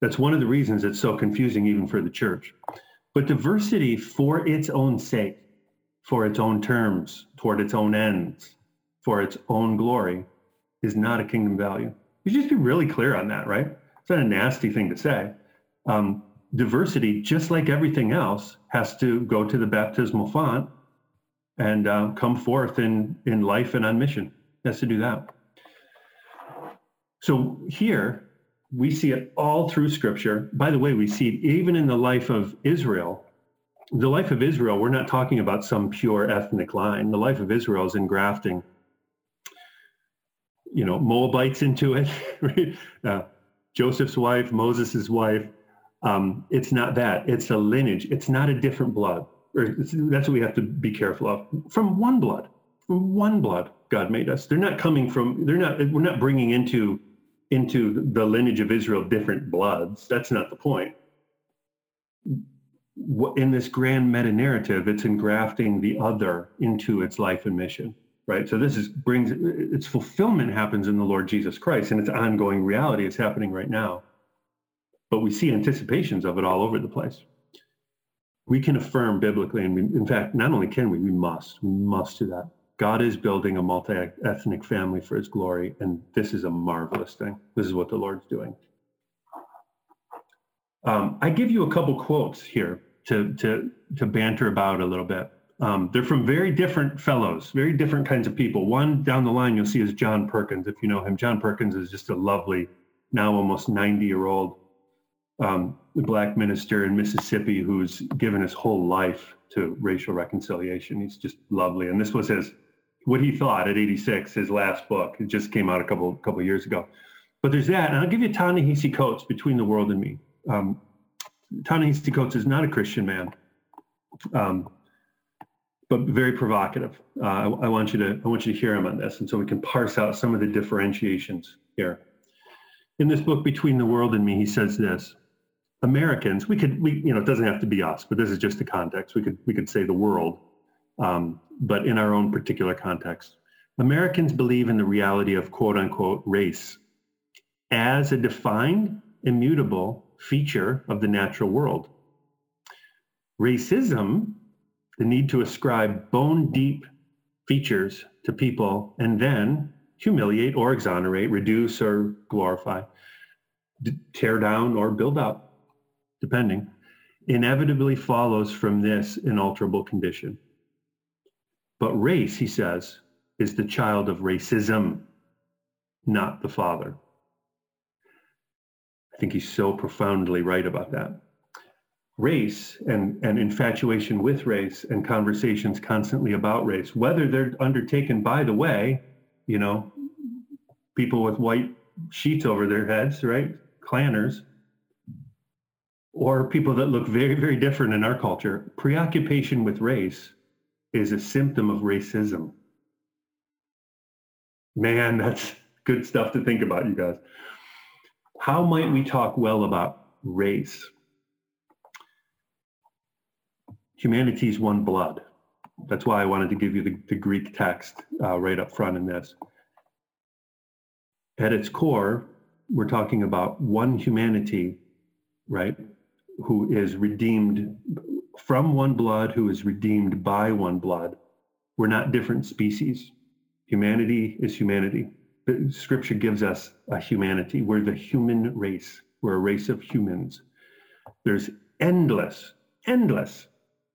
That's one of the reasons it's so confusing even for the church. But diversity for its own sake, for its own terms, toward its own ends, for its own glory, is not a kingdom value. You should just be really clear on that, right? It's not a nasty thing to say. Um, diversity, just like everything else, has to go to the baptismal font and uh, come forth in, in life and on mission. It has to do that. So here, we see it all through Scripture. By the way, we see it even in the life of Israel. The life of Israel, we're not talking about some pure ethnic line. The life of Israel is engrafting, you know, Moabites into it. Right? Uh, Joseph's wife, Moses' wife. Um, it's not that. It's a lineage. It's not a different blood. Or that's what we have to be careful of. From one blood, from one blood, God made us. They're not coming from, they're not, we're not bringing into, into the lineage of Israel different bloods. That's not the point. In this grand meta-narrative, it's engrafting the other into its life and mission, right? So this is brings, its fulfillment happens in the Lord Jesus Christ, and its ongoing reality is happening right now. But we see anticipations of it all over the place. We can affirm biblically, and we, in fact, not only can we, we must, we must do that. God is building a multi-ethnic family for his glory, and this is a marvelous thing. This is what the Lord's doing. Um, I give you a couple quotes here to, to, to banter about a little bit. Um, they're from very different fellows, very different kinds of people. One down the line you'll see is John Perkins, if you know him. John Perkins is just a lovely, now almost ninety-year-old Um, the black minister in Mississippi who's given his whole life to racial reconciliation. He's just lovely. And this was his, what he thought at eighty-six, his last book. It just came out a couple couple years ago. But there's that. And I'll give you Ta-Nehisi Coates, Between the World and Me. Um, Ta-Nehisi Coates is not a Christian man, um, but very provocative. Uh, I, I want you to I want you to hear him on this. And so we can parse out some of the differentiations here. In this book, Between the World and Me, he says this. Americans, we could, we, you know, it doesn't have to be us, but this is just the context. We could, we could say the world, um, but in our own particular context. Americans believe in the reality of quote unquote race as a defined, immutable feature of the natural world. Racism, the need to ascribe bone deep features to people and then humiliate or exonerate, reduce or glorify, tear down or build up, depending, inevitably follows from this inalterable condition. But race, he says, is the child of racism, not the father. I think he's so profoundly right about that. Race and, and infatuation with race and conversations constantly about race, whether they're undertaken, by the way, you know, people with white sheets over their heads, right? Clanners, or people that look very, very different in our culture, preoccupation with race is a symptom of racism. Man, that's good stuff to think about, you guys. How might we talk well about race? Humanity's one blood. That's why I wanted to give you the, the Greek text uh, right up front in this. At its core, we're talking about one humanity, right, who is redeemed from one blood, who is redeemed by one blood. We're not different species. Humanity is humanity. Scripture gives us a humanity. We're the human race. We're a race of humans. There's endless, endless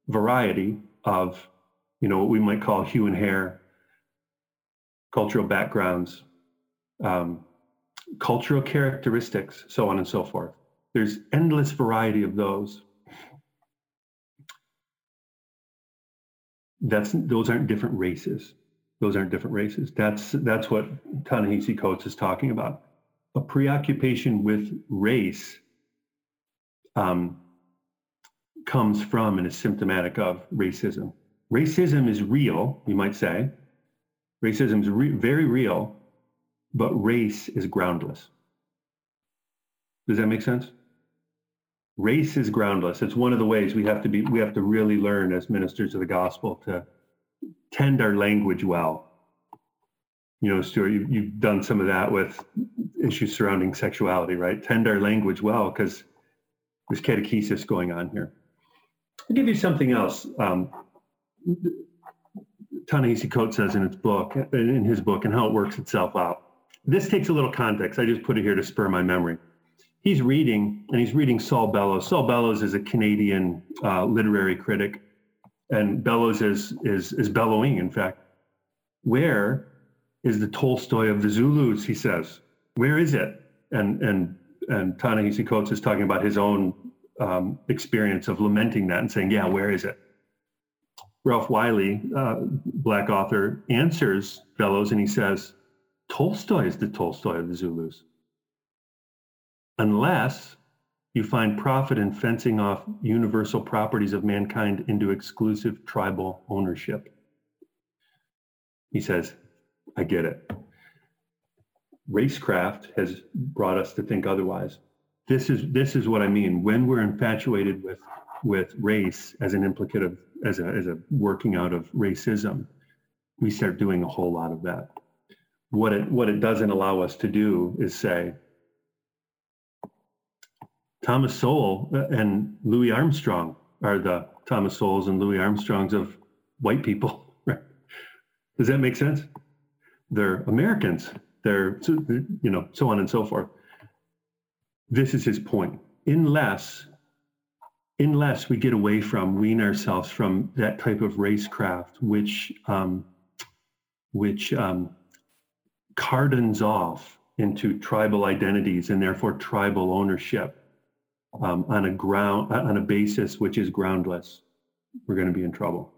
variety of, you know, what we might call hue and hair, cultural backgrounds, um, cultural characteristics, so on and so forth. There's endless variety of those. That's those aren't different races. Those aren't different races. That's that's what Ta-Nehisi Coates is talking about. A preoccupation with race um, comes from and is symptomatic of racism. Racism is real, you might say. Racism is re- very real, but race is groundless. Does that make sense? Race is groundless. It's one of the ways we have to be. We have to really learn as ministers of the gospel to tend our language well. You know, Stuart, you, you've done some of that with issues surrounding sexuality, right? Tend our language well, because there's catechesis going on here. I'll give you something else. Um, Ta-Nehisi Coates says in, its book, in his book and how it works itself out. This takes a little context. I just put it here to spur my memory. He's reading, and he's reading Saul Bellows. Saul Bellows is a Canadian uh, literary critic. And Bellows is, is is bellowing, in fact. Where is the Tolstoy of the Zulus, he says? Where is it? And and and Ta-Nehisi Coates is talking about his own um, experience of lamenting that and saying, yeah, where is it? Ralph Wiley, uh, black author, answers Bellows and he says, Tolstoy is the Tolstoy of the Zulus. Unless you find profit in fencing off universal properties of mankind into exclusive tribal ownership. He says, I get it. Racecraft has brought us to think otherwise. This is this is what I mean. When we're infatuated with, with race as an implicative, as a, as a working out of racism, we start doing a whole lot of that. What it what it doesn't allow us to do is say, Thomas Sowell and Louis Armstrong are the Thomas Sowells and Louis Armstrongs of white people. Right? Does that make sense? They're Americans. They're, you know, so on and so forth. This is his point. Unless, unless we get away from, wean ourselves from that type of racecraft, which, um, which um, cardons off into tribal identities and therefore tribal ownership. Um, on a ground, on a basis which is groundless, we're going to be in trouble.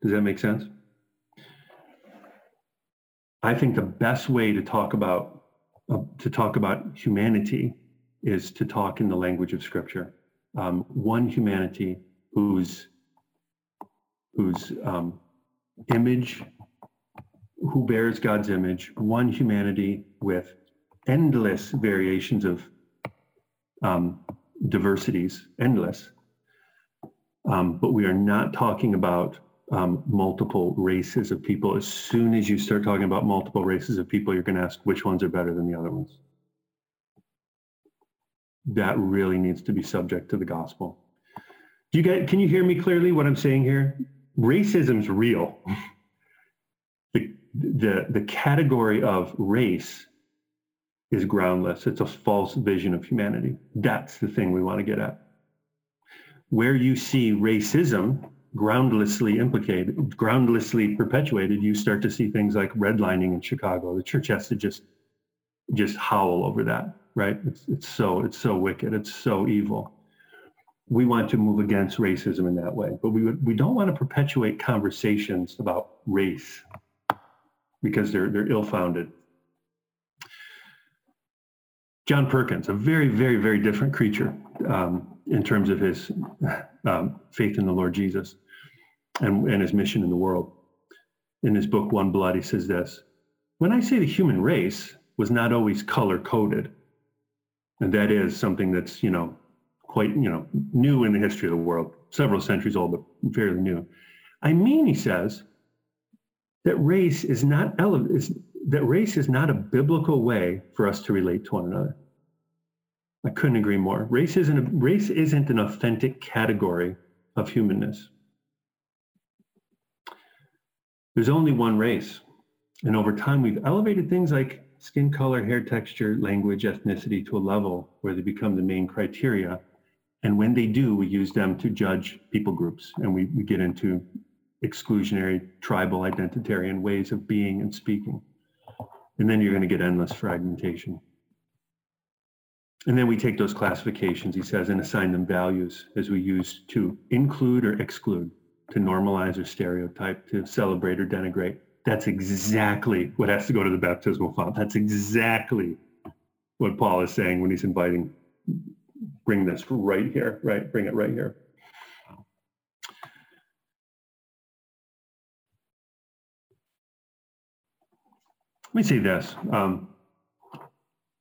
Does that make sense? I think the best way to talk about uh, to talk about humanity is to talk in the language of Scripture. Um, one humanity whose whose um, image, who bears God's image. One humanity with endless variations of. Um, diversities, endless. Um, but we are not talking about um, multiple races of people. As soon as you start talking about multiple races of people, you're going to ask which ones are better than the other ones. That really needs to be subject to the gospel. Do you get, can you hear me clearly what I'm saying here? Racism's real. the, the, the category of race is groundless. It's a false vision of humanity. That's the thing we want to get at. where you see racism groundlessly implicated, groundlessly perpetuated, you start to see things like redlining in Chicago. The church has to just just howl over that, right? It's, it's so it's so wicked. It's so evil. We want to move against racism in that way, but we we don't want to perpetuate conversations about race because they're they're ill-founded. John Perkins, a very, very, very different creature um, in terms of his um, faith in the Lord Jesus and, and his mission in the world. In his book, One Blood, he says this: when I say the human race was not always color-coded, and that is something that's, you know, quite, you know, new in the history of the world, several centuries old, but fairly new. I mean, he says, that race is not ele- is, that race is not a biblical way for us to relate to one another. I couldn't agree more. Race isn't a, race isn't an authentic category of humanness. There's only one race. And over time, we've elevated things like skin color, hair texture, language, ethnicity to a level where they become the main criteria. And when they do, we use them to judge people groups. And we, we get into exclusionary, tribal, identitarian ways of being and speaking. And then you're going to get endless fragmentation. And then we take those classifications, he says, and assign them values as we use to include or exclude, to normalize or stereotype, to celebrate or denigrate. That's exactly what has to go to the baptismal font. That's exactly what Paul is saying when he's inviting, bring this right here, right? Bring it right here. Let me say this. Um,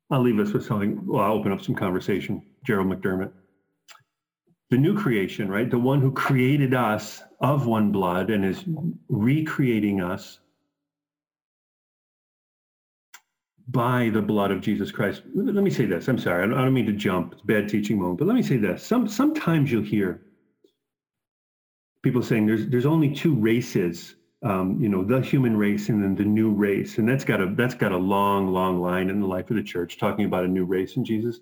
I'll leave us with something. Well, I'll open up some conversation. Gerald McDermott. The new creation, right? The one who created us of one blood and is recreating us by the blood of Jesus Christ. Let me say this. I'm sorry. I don't mean to jump. It's a bad teaching moment. But let me say this. Some, sometimes you'll hear people saying there's there's only two races. Um, you know, the human race and then the new race. And that's got a that's got a long, long line in the life of the church, talking about a new race in Jesus.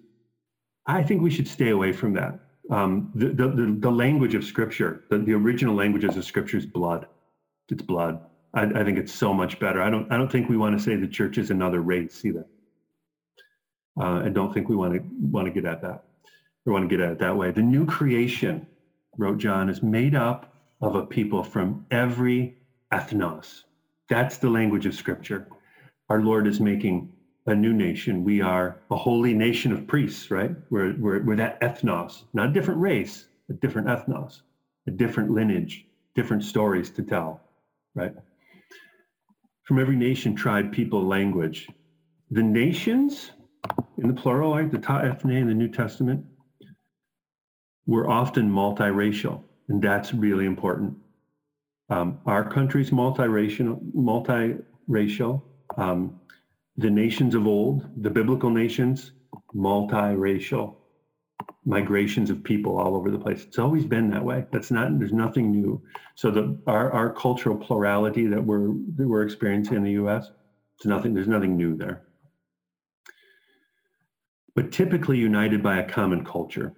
I think we should stay away from that. Um, the, the, the, the language of Scripture, the, the original languages of Scripture is blood. It's blood. I, I think it's so much better. I don't I don't think we want to say the church is another race either. Uh, I don't think we want to want to get at that. We want to get at it that way. The new creation, wrote John, is made up of a people from every ethnos. That's the language of Scripture. Our Lord is making a new nation. We are a holy nation of priests, right? We're, we're, we're that ethnos, not a different race, a different ethnos, a different lineage, different stories to tell, right? From every nation, tribe, people, language. The nations, in the plural, right? The ta-ethne in the New Testament, were often multiracial, and that's really important. Um, our country's multiracial, multiracial. Um, the nations of old, the biblical nations, multiracial. Migrations of people all over the place. It's always been that way. That's not. There's nothing new. So the our, our cultural plurality that we're that we're experiencing in the U S, it's nothing. There's nothing new there. But typically united by a common culture.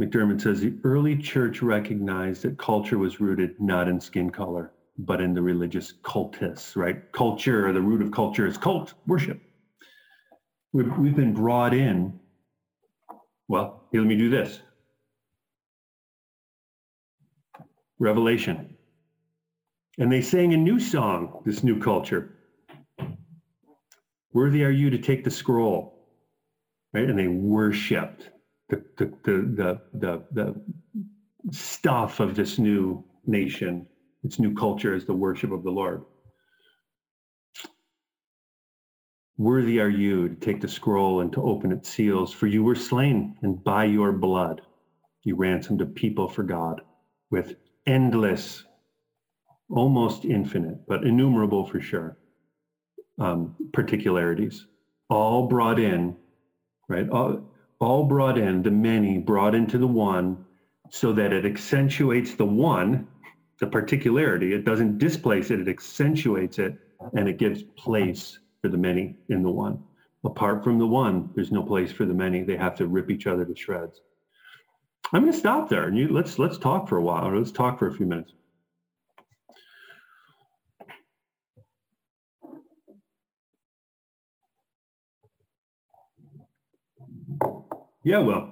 McDermott says the early church recognized that culture was rooted not in skin color, but in the religious cultus, right? Culture, or the root of culture is cult, worship. We've, we've been brought in. Well, here, let me do this. Revelation. And they sang a new song, this new culture. Worthy are you to take the scroll, right? And they worshiped The, the the the the stuff of this new nation, its new culture is the worship of the Lord. Worthy are you to take the scroll and to open its seals, for you were slain, and by your blood you ransomed a people for God with endless, almost infinite, but innumerable for sure, um, particularities, all brought in, right? All, All brought in, the many brought into the one, so that it accentuates the one, the particularity. It doesn't displace it, it accentuates it, and it gives place for the many in the one. Apart from the one, there's no place for the many. They have to rip each other to shreds. I'm going to stop there and you, let's let's talk for a while. Or let's talk for a few minutes. Yeah, Will.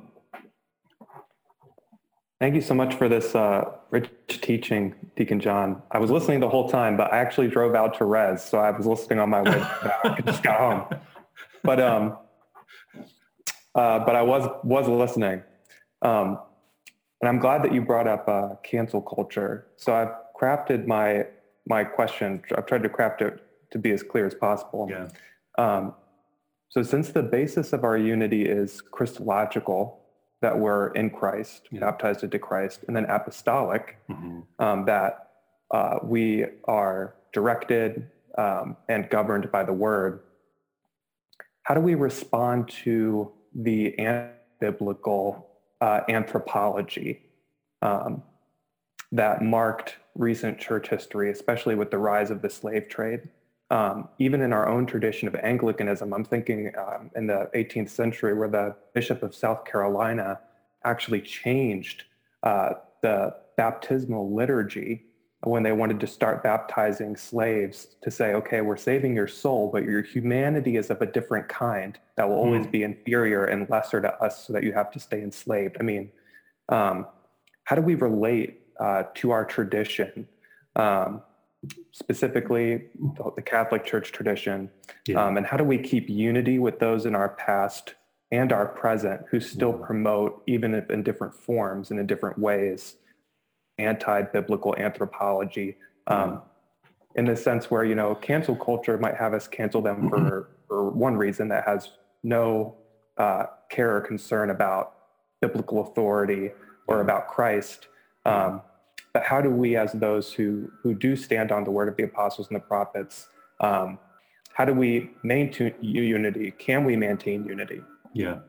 Thank you so much for this uh, rich teaching, Deacon John. I was listening the whole time, but I actually drove out to Res, so I was listening on my way back. I just got home. But um, uh, but I was was listening. Um, and I'm glad that you brought up uh, cancel culture. So I've crafted my my question. I've tried to craft it to be as clear as possible. Yeah. Um, so since the basis of our unity is Christological, that we're in Christ, yeah. baptized into Christ, and then apostolic, mm-hmm. um, that uh, we are directed um, and governed by the Word, how do we respond to the anti-biblical Uh, anthropology um, that marked recent church history, especially with the rise of the slave trade? Um, even in our own tradition of Anglicanism, I'm thinking um, in the eighteenth century where the Bishop of South Carolina actually changed uh, the baptismal liturgy when they wanted to start baptizing slaves to say, okay, we're saving your soul, but your humanity is of a different kind that will mm. always be inferior and lesser to us so that you have to stay enslaved. I mean, um, how do we relate uh, to our tradition, um, specifically the, the Catholic Church tradition, yeah. um, and how do we keep unity with those in our past and our present who still yeah. promote, even if in different forms and in different ways, anti-biblical anthropology um, mm. in the sense where, you know, cancel culture might have us cancel them for, for one reason that has no uh, care or concern about biblical authority or about Christ. Um, but how do we, as those who, who do stand on the word of the apostles and the prophets, um, how do we maintain unity? Can we maintain unity? Yeah.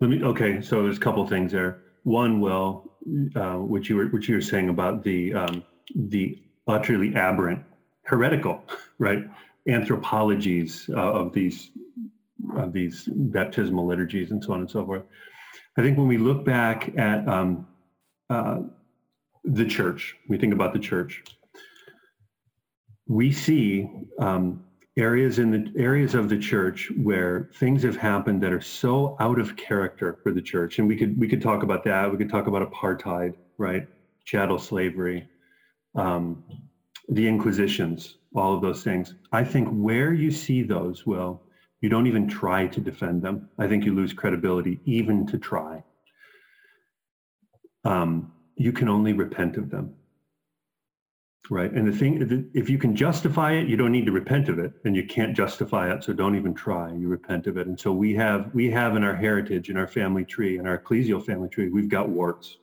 Let me. Okay, so there's a couple things there. One, Will, uh, which you were which you were saying about the um, the utterly aberrant, heretical, right, anthropologies uh, of these of these baptismal liturgies and so on and so forth. I think when we look back at um, uh, the church, we think about the church. We see um, areas in the areas of the church where things have happened that are so out of character for the church. And we could we could talk about that. We could talk about apartheid, right? Chattel slavery, um, the Inquisitions, all of those things. I think where you see those, Will, you don't even try to defend them. I think you lose credibility even to try. Um, you can only repent of them. Right. And the thing, if you can justify it, you don't need to repent of it, and you can't justify it. So don't even try. You repent of it. And so we have we have in our heritage, in our family tree, in our ecclesial family tree, we've got warts.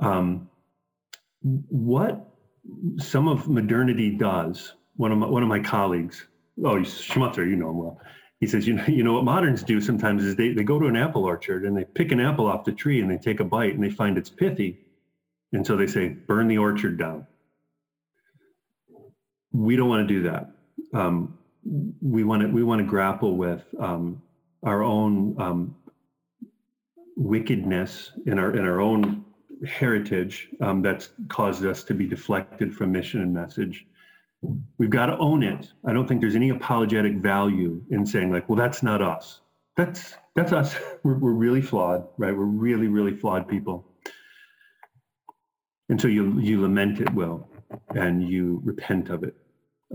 Um, what some of modernity does, one of my, one of my colleagues, oh, Schmutzer, you know him well. He says, you know, you know what moderns do sometimes is they, they go to an apple orchard and they pick an apple off the tree and they take a bite and they find it's pithy. And so they say, burn the orchard down. We don't want to do that. Um, we want to we want to grapple with um, our own um, wickedness in our in our own heritage um, that's caused us to be deflected from mission and message. We've got to own it. I don't think there's any apologetic value in saying like, well, that's not us. That's that's us. We're, we're really flawed, right? We're really, really flawed people. And so you you lament it, Will, and you repent of it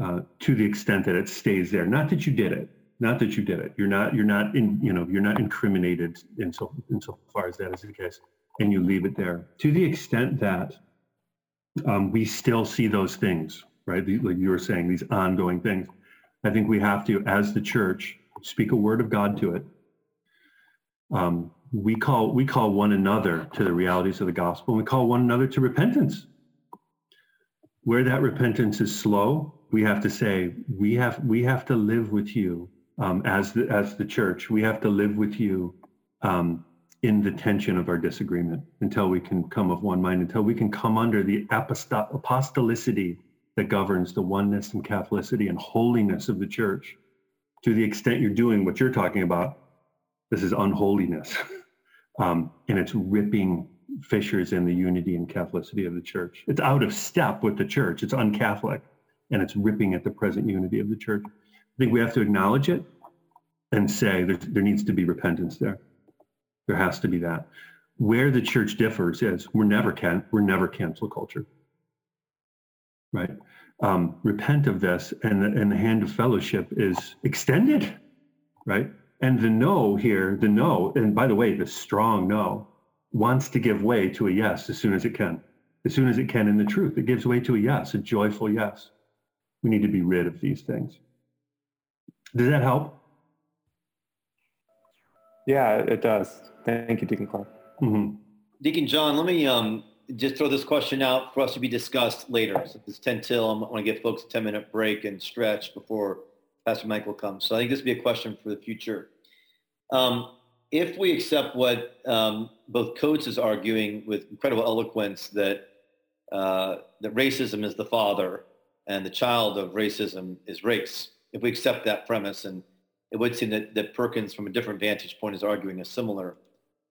uh, to the extent that it stays there. Not that you did it, not that you did it. You're not you're not in you know you're not incriminated in so in so far as that is the case, and you leave it there to the extent that um, we still see those things, right? Like you were saying, these ongoing things. I think we have to, as the church, speak a word of God to it. Um, We call we call one another to the realities of the gospel. And we call one another to repentance. Where that repentance is slow, we have to say we have we have to live with you um, as the as the church. We have to live with you um, in the tension of our disagreement until we can come of one mind, until we can come under the aposto- apostolicity that governs the oneness and Catholicity and holiness of the church. To the extent you're doing what you're talking about, this is unholiness. um, and it's ripping fissures in the unity and Catholicity of the church. It's out of step with the church. It's un-Catholic, and it's ripping at the present unity of the church. I think we have to acknowledge it and say there, there needs to be repentance there. There has to be that. Where the church differs is we're never can we're never cancel culture, right? Um, repent of this, and the, and the hand of fellowship is extended, right? And the no here, the no, and by the way, the strong no wants to give way to a yes as soon as it can. As soon as it can in the truth, it gives way to a yes, a joyful yes. We need to be rid of these things. Does that help? Yeah, it does. Thank you, Deacon Clark. Mm-hmm. Deacon John, let me um, just throw this question out for us to be discussed later. So it's ten till. I'm going to give folks a ten-minute break and stretch before Pastor Michael comes. So I think this would be a question for the future. Um, if we accept what um, both Coates is arguing with incredible eloquence, that uh, that racism is the father and the child of racism is race, if we accept that premise, and it would seem that, that Perkins, from a different vantage point, is arguing a similar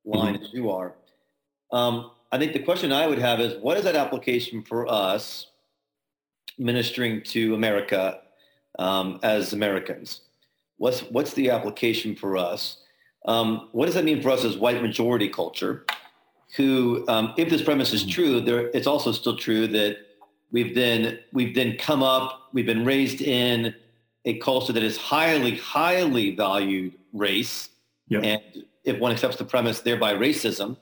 line mm-hmm. as you are. Um, I think the question I would have is, what is that application for us ministering to America um, as Americans? What's what's the application for us? Um, what does that mean for us as white majority culture, who, um, if this premise is true, there, it's also still true that we've then we've then come up, we've been raised in a culture that is highly, highly valued race. Yep. And if one accepts the premise, thereby racism,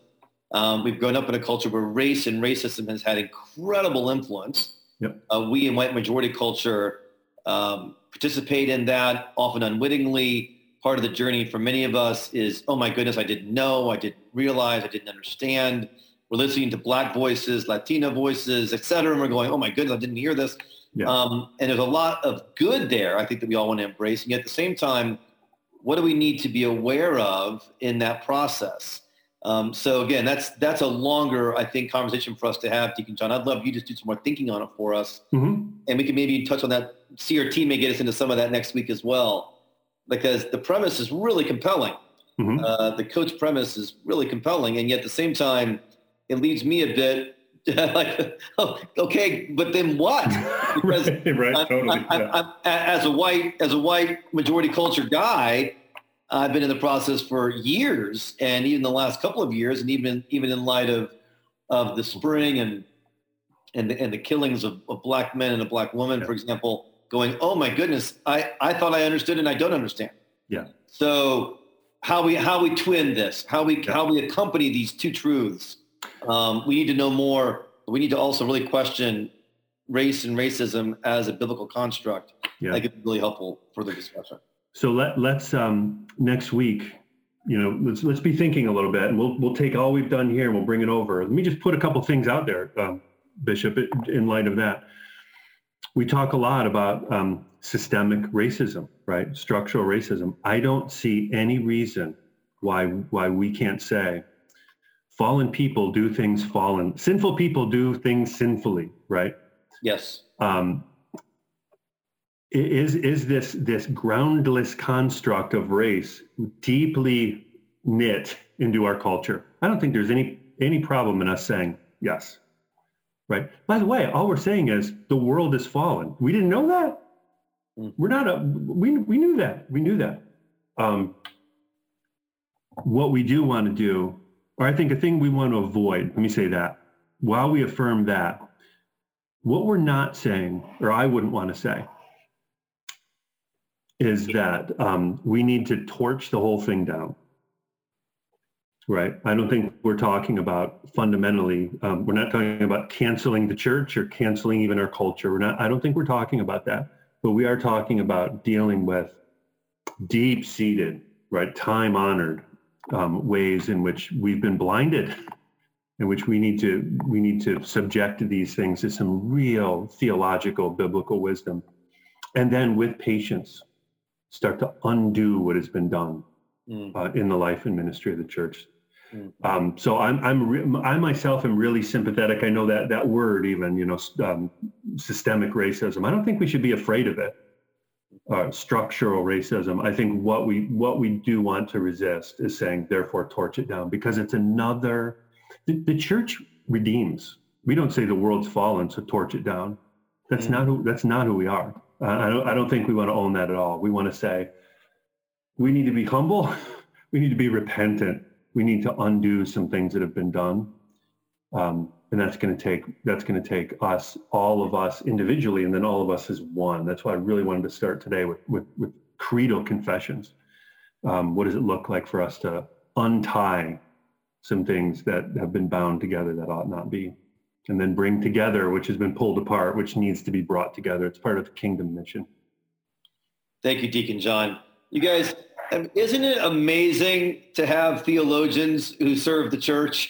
um, we've grown up in a culture where race and racism has had incredible influence. Yep. Uh, we in white majority culture um, participate in that, often unwittingly. Part of the journey for many of us is, oh my goodness, I didn't know, I didn't realize, I didn't understand. We're listening to Black voices, Latino voices, et cetera, and we're going, oh my goodness, I didn't hear this. Yeah. Um, and there's a lot of good there, I think, that we all want to embrace. And yet at the same time, what do we need to be aware of in that process? Um, so again, that's that's a longer, I think, conversation for us to have, Deacon John. I'd love you to do some more thinking on it for us. Mm-hmm. And we can maybe touch on that. C R T may get us into some of that next week as well, because the premise is really compelling. Mm-hmm. Uh, the coach premise is really compelling. And yet at the same time, it leaves me a bit like, oh, okay, but then what? Because right, right, I'm, totally. I'm, yeah. I'm, I'm, as a white, as a white majority culture guy, I've been in the process for years, and even the last couple of years, and even even in light of of the spring and and the, and the killings of, of Black men and a Black woman, yeah. for example, going, oh my goodness, I, I thought I understood, and I don't understand. Yeah. So how we how we twin this, how we yeah. how we accompany these two truths. Um, we need to know more. We need to also really question race and racism as a biblical construct. Yeah. That could be really helpful for the discussion. So let, let's um, next week, you know, let's let's be thinking a little bit, and we'll we'll take all we've done here and we'll bring it over. Let me just put a couple things out there, um, Bishop. In light of that, we talk a lot about um, systemic racism, right? Structural racism. I don't see any reason why why we can't say, fallen people do things fallen. Sinful people do things sinfully, right? Yes. Um, is is this this groundless construct of race deeply knit into our culture? I don't think there's any any problem in us saying yes, right? By the way, all we're saying is the world is fallen. We didn't know that. We're not a, we we knew that. We knew that. Um, what we do want to do, or I think a thing we want to avoid, let me say that, while we affirm that, what we're not saying, or I wouldn't want to say, is that um, we need to torch the whole thing down, right? I don't think we're talking about fundamentally, um, we're not talking about canceling the church or canceling even our culture. We're not. I don't think we're talking about that, but we are talking about dealing with deep-seated, right, time-honored Um, ways in which we've been blinded, in which we need to we need to subject these things to some real theological, biblical wisdom, and then with patience start to undo what has been done mm. uh, in the life and ministry of the church. Mm. Um, so I'm I'm re- I myself am really sympathetic. I know that that word even, you know, um, systemic racism. I don't think we should be afraid of it. uh, structural racism, I think what we what we do want to resist is saying, therefore, torch it down, because it's another, the, the church redeems. We don't say the world's fallen, so torch it down. That's mm-hmm. not who, that's not who we are. Uh, I don't, I don't think we want to own that at all. We want to say, we need to be humble. We need to be repentant. We need to undo some things that have been done. Um, and that's going to take, that's going to take us, all of us individually, and then all of us as one. That's why I really wanted to start today with, with, with creedal confessions. Um, what does it look like for us to untie some things that have been bound together that ought not be? And then bring together, which has been pulled apart, which needs to be brought together. It's part of the kingdom mission. Thank you, Deacon John. You guys, isn't it amazing to have theologians who serve the church?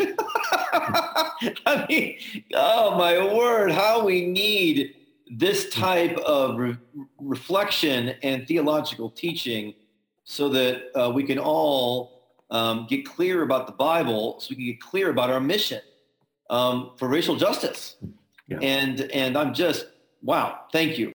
I mean, oh my word, how we need this type of re- reflection and theological teaching so that uh, we can all um, get clear about the Bible, so we can get clear about our mission um, for racial justice. Yeah. And, and I'm just, wow, thank you.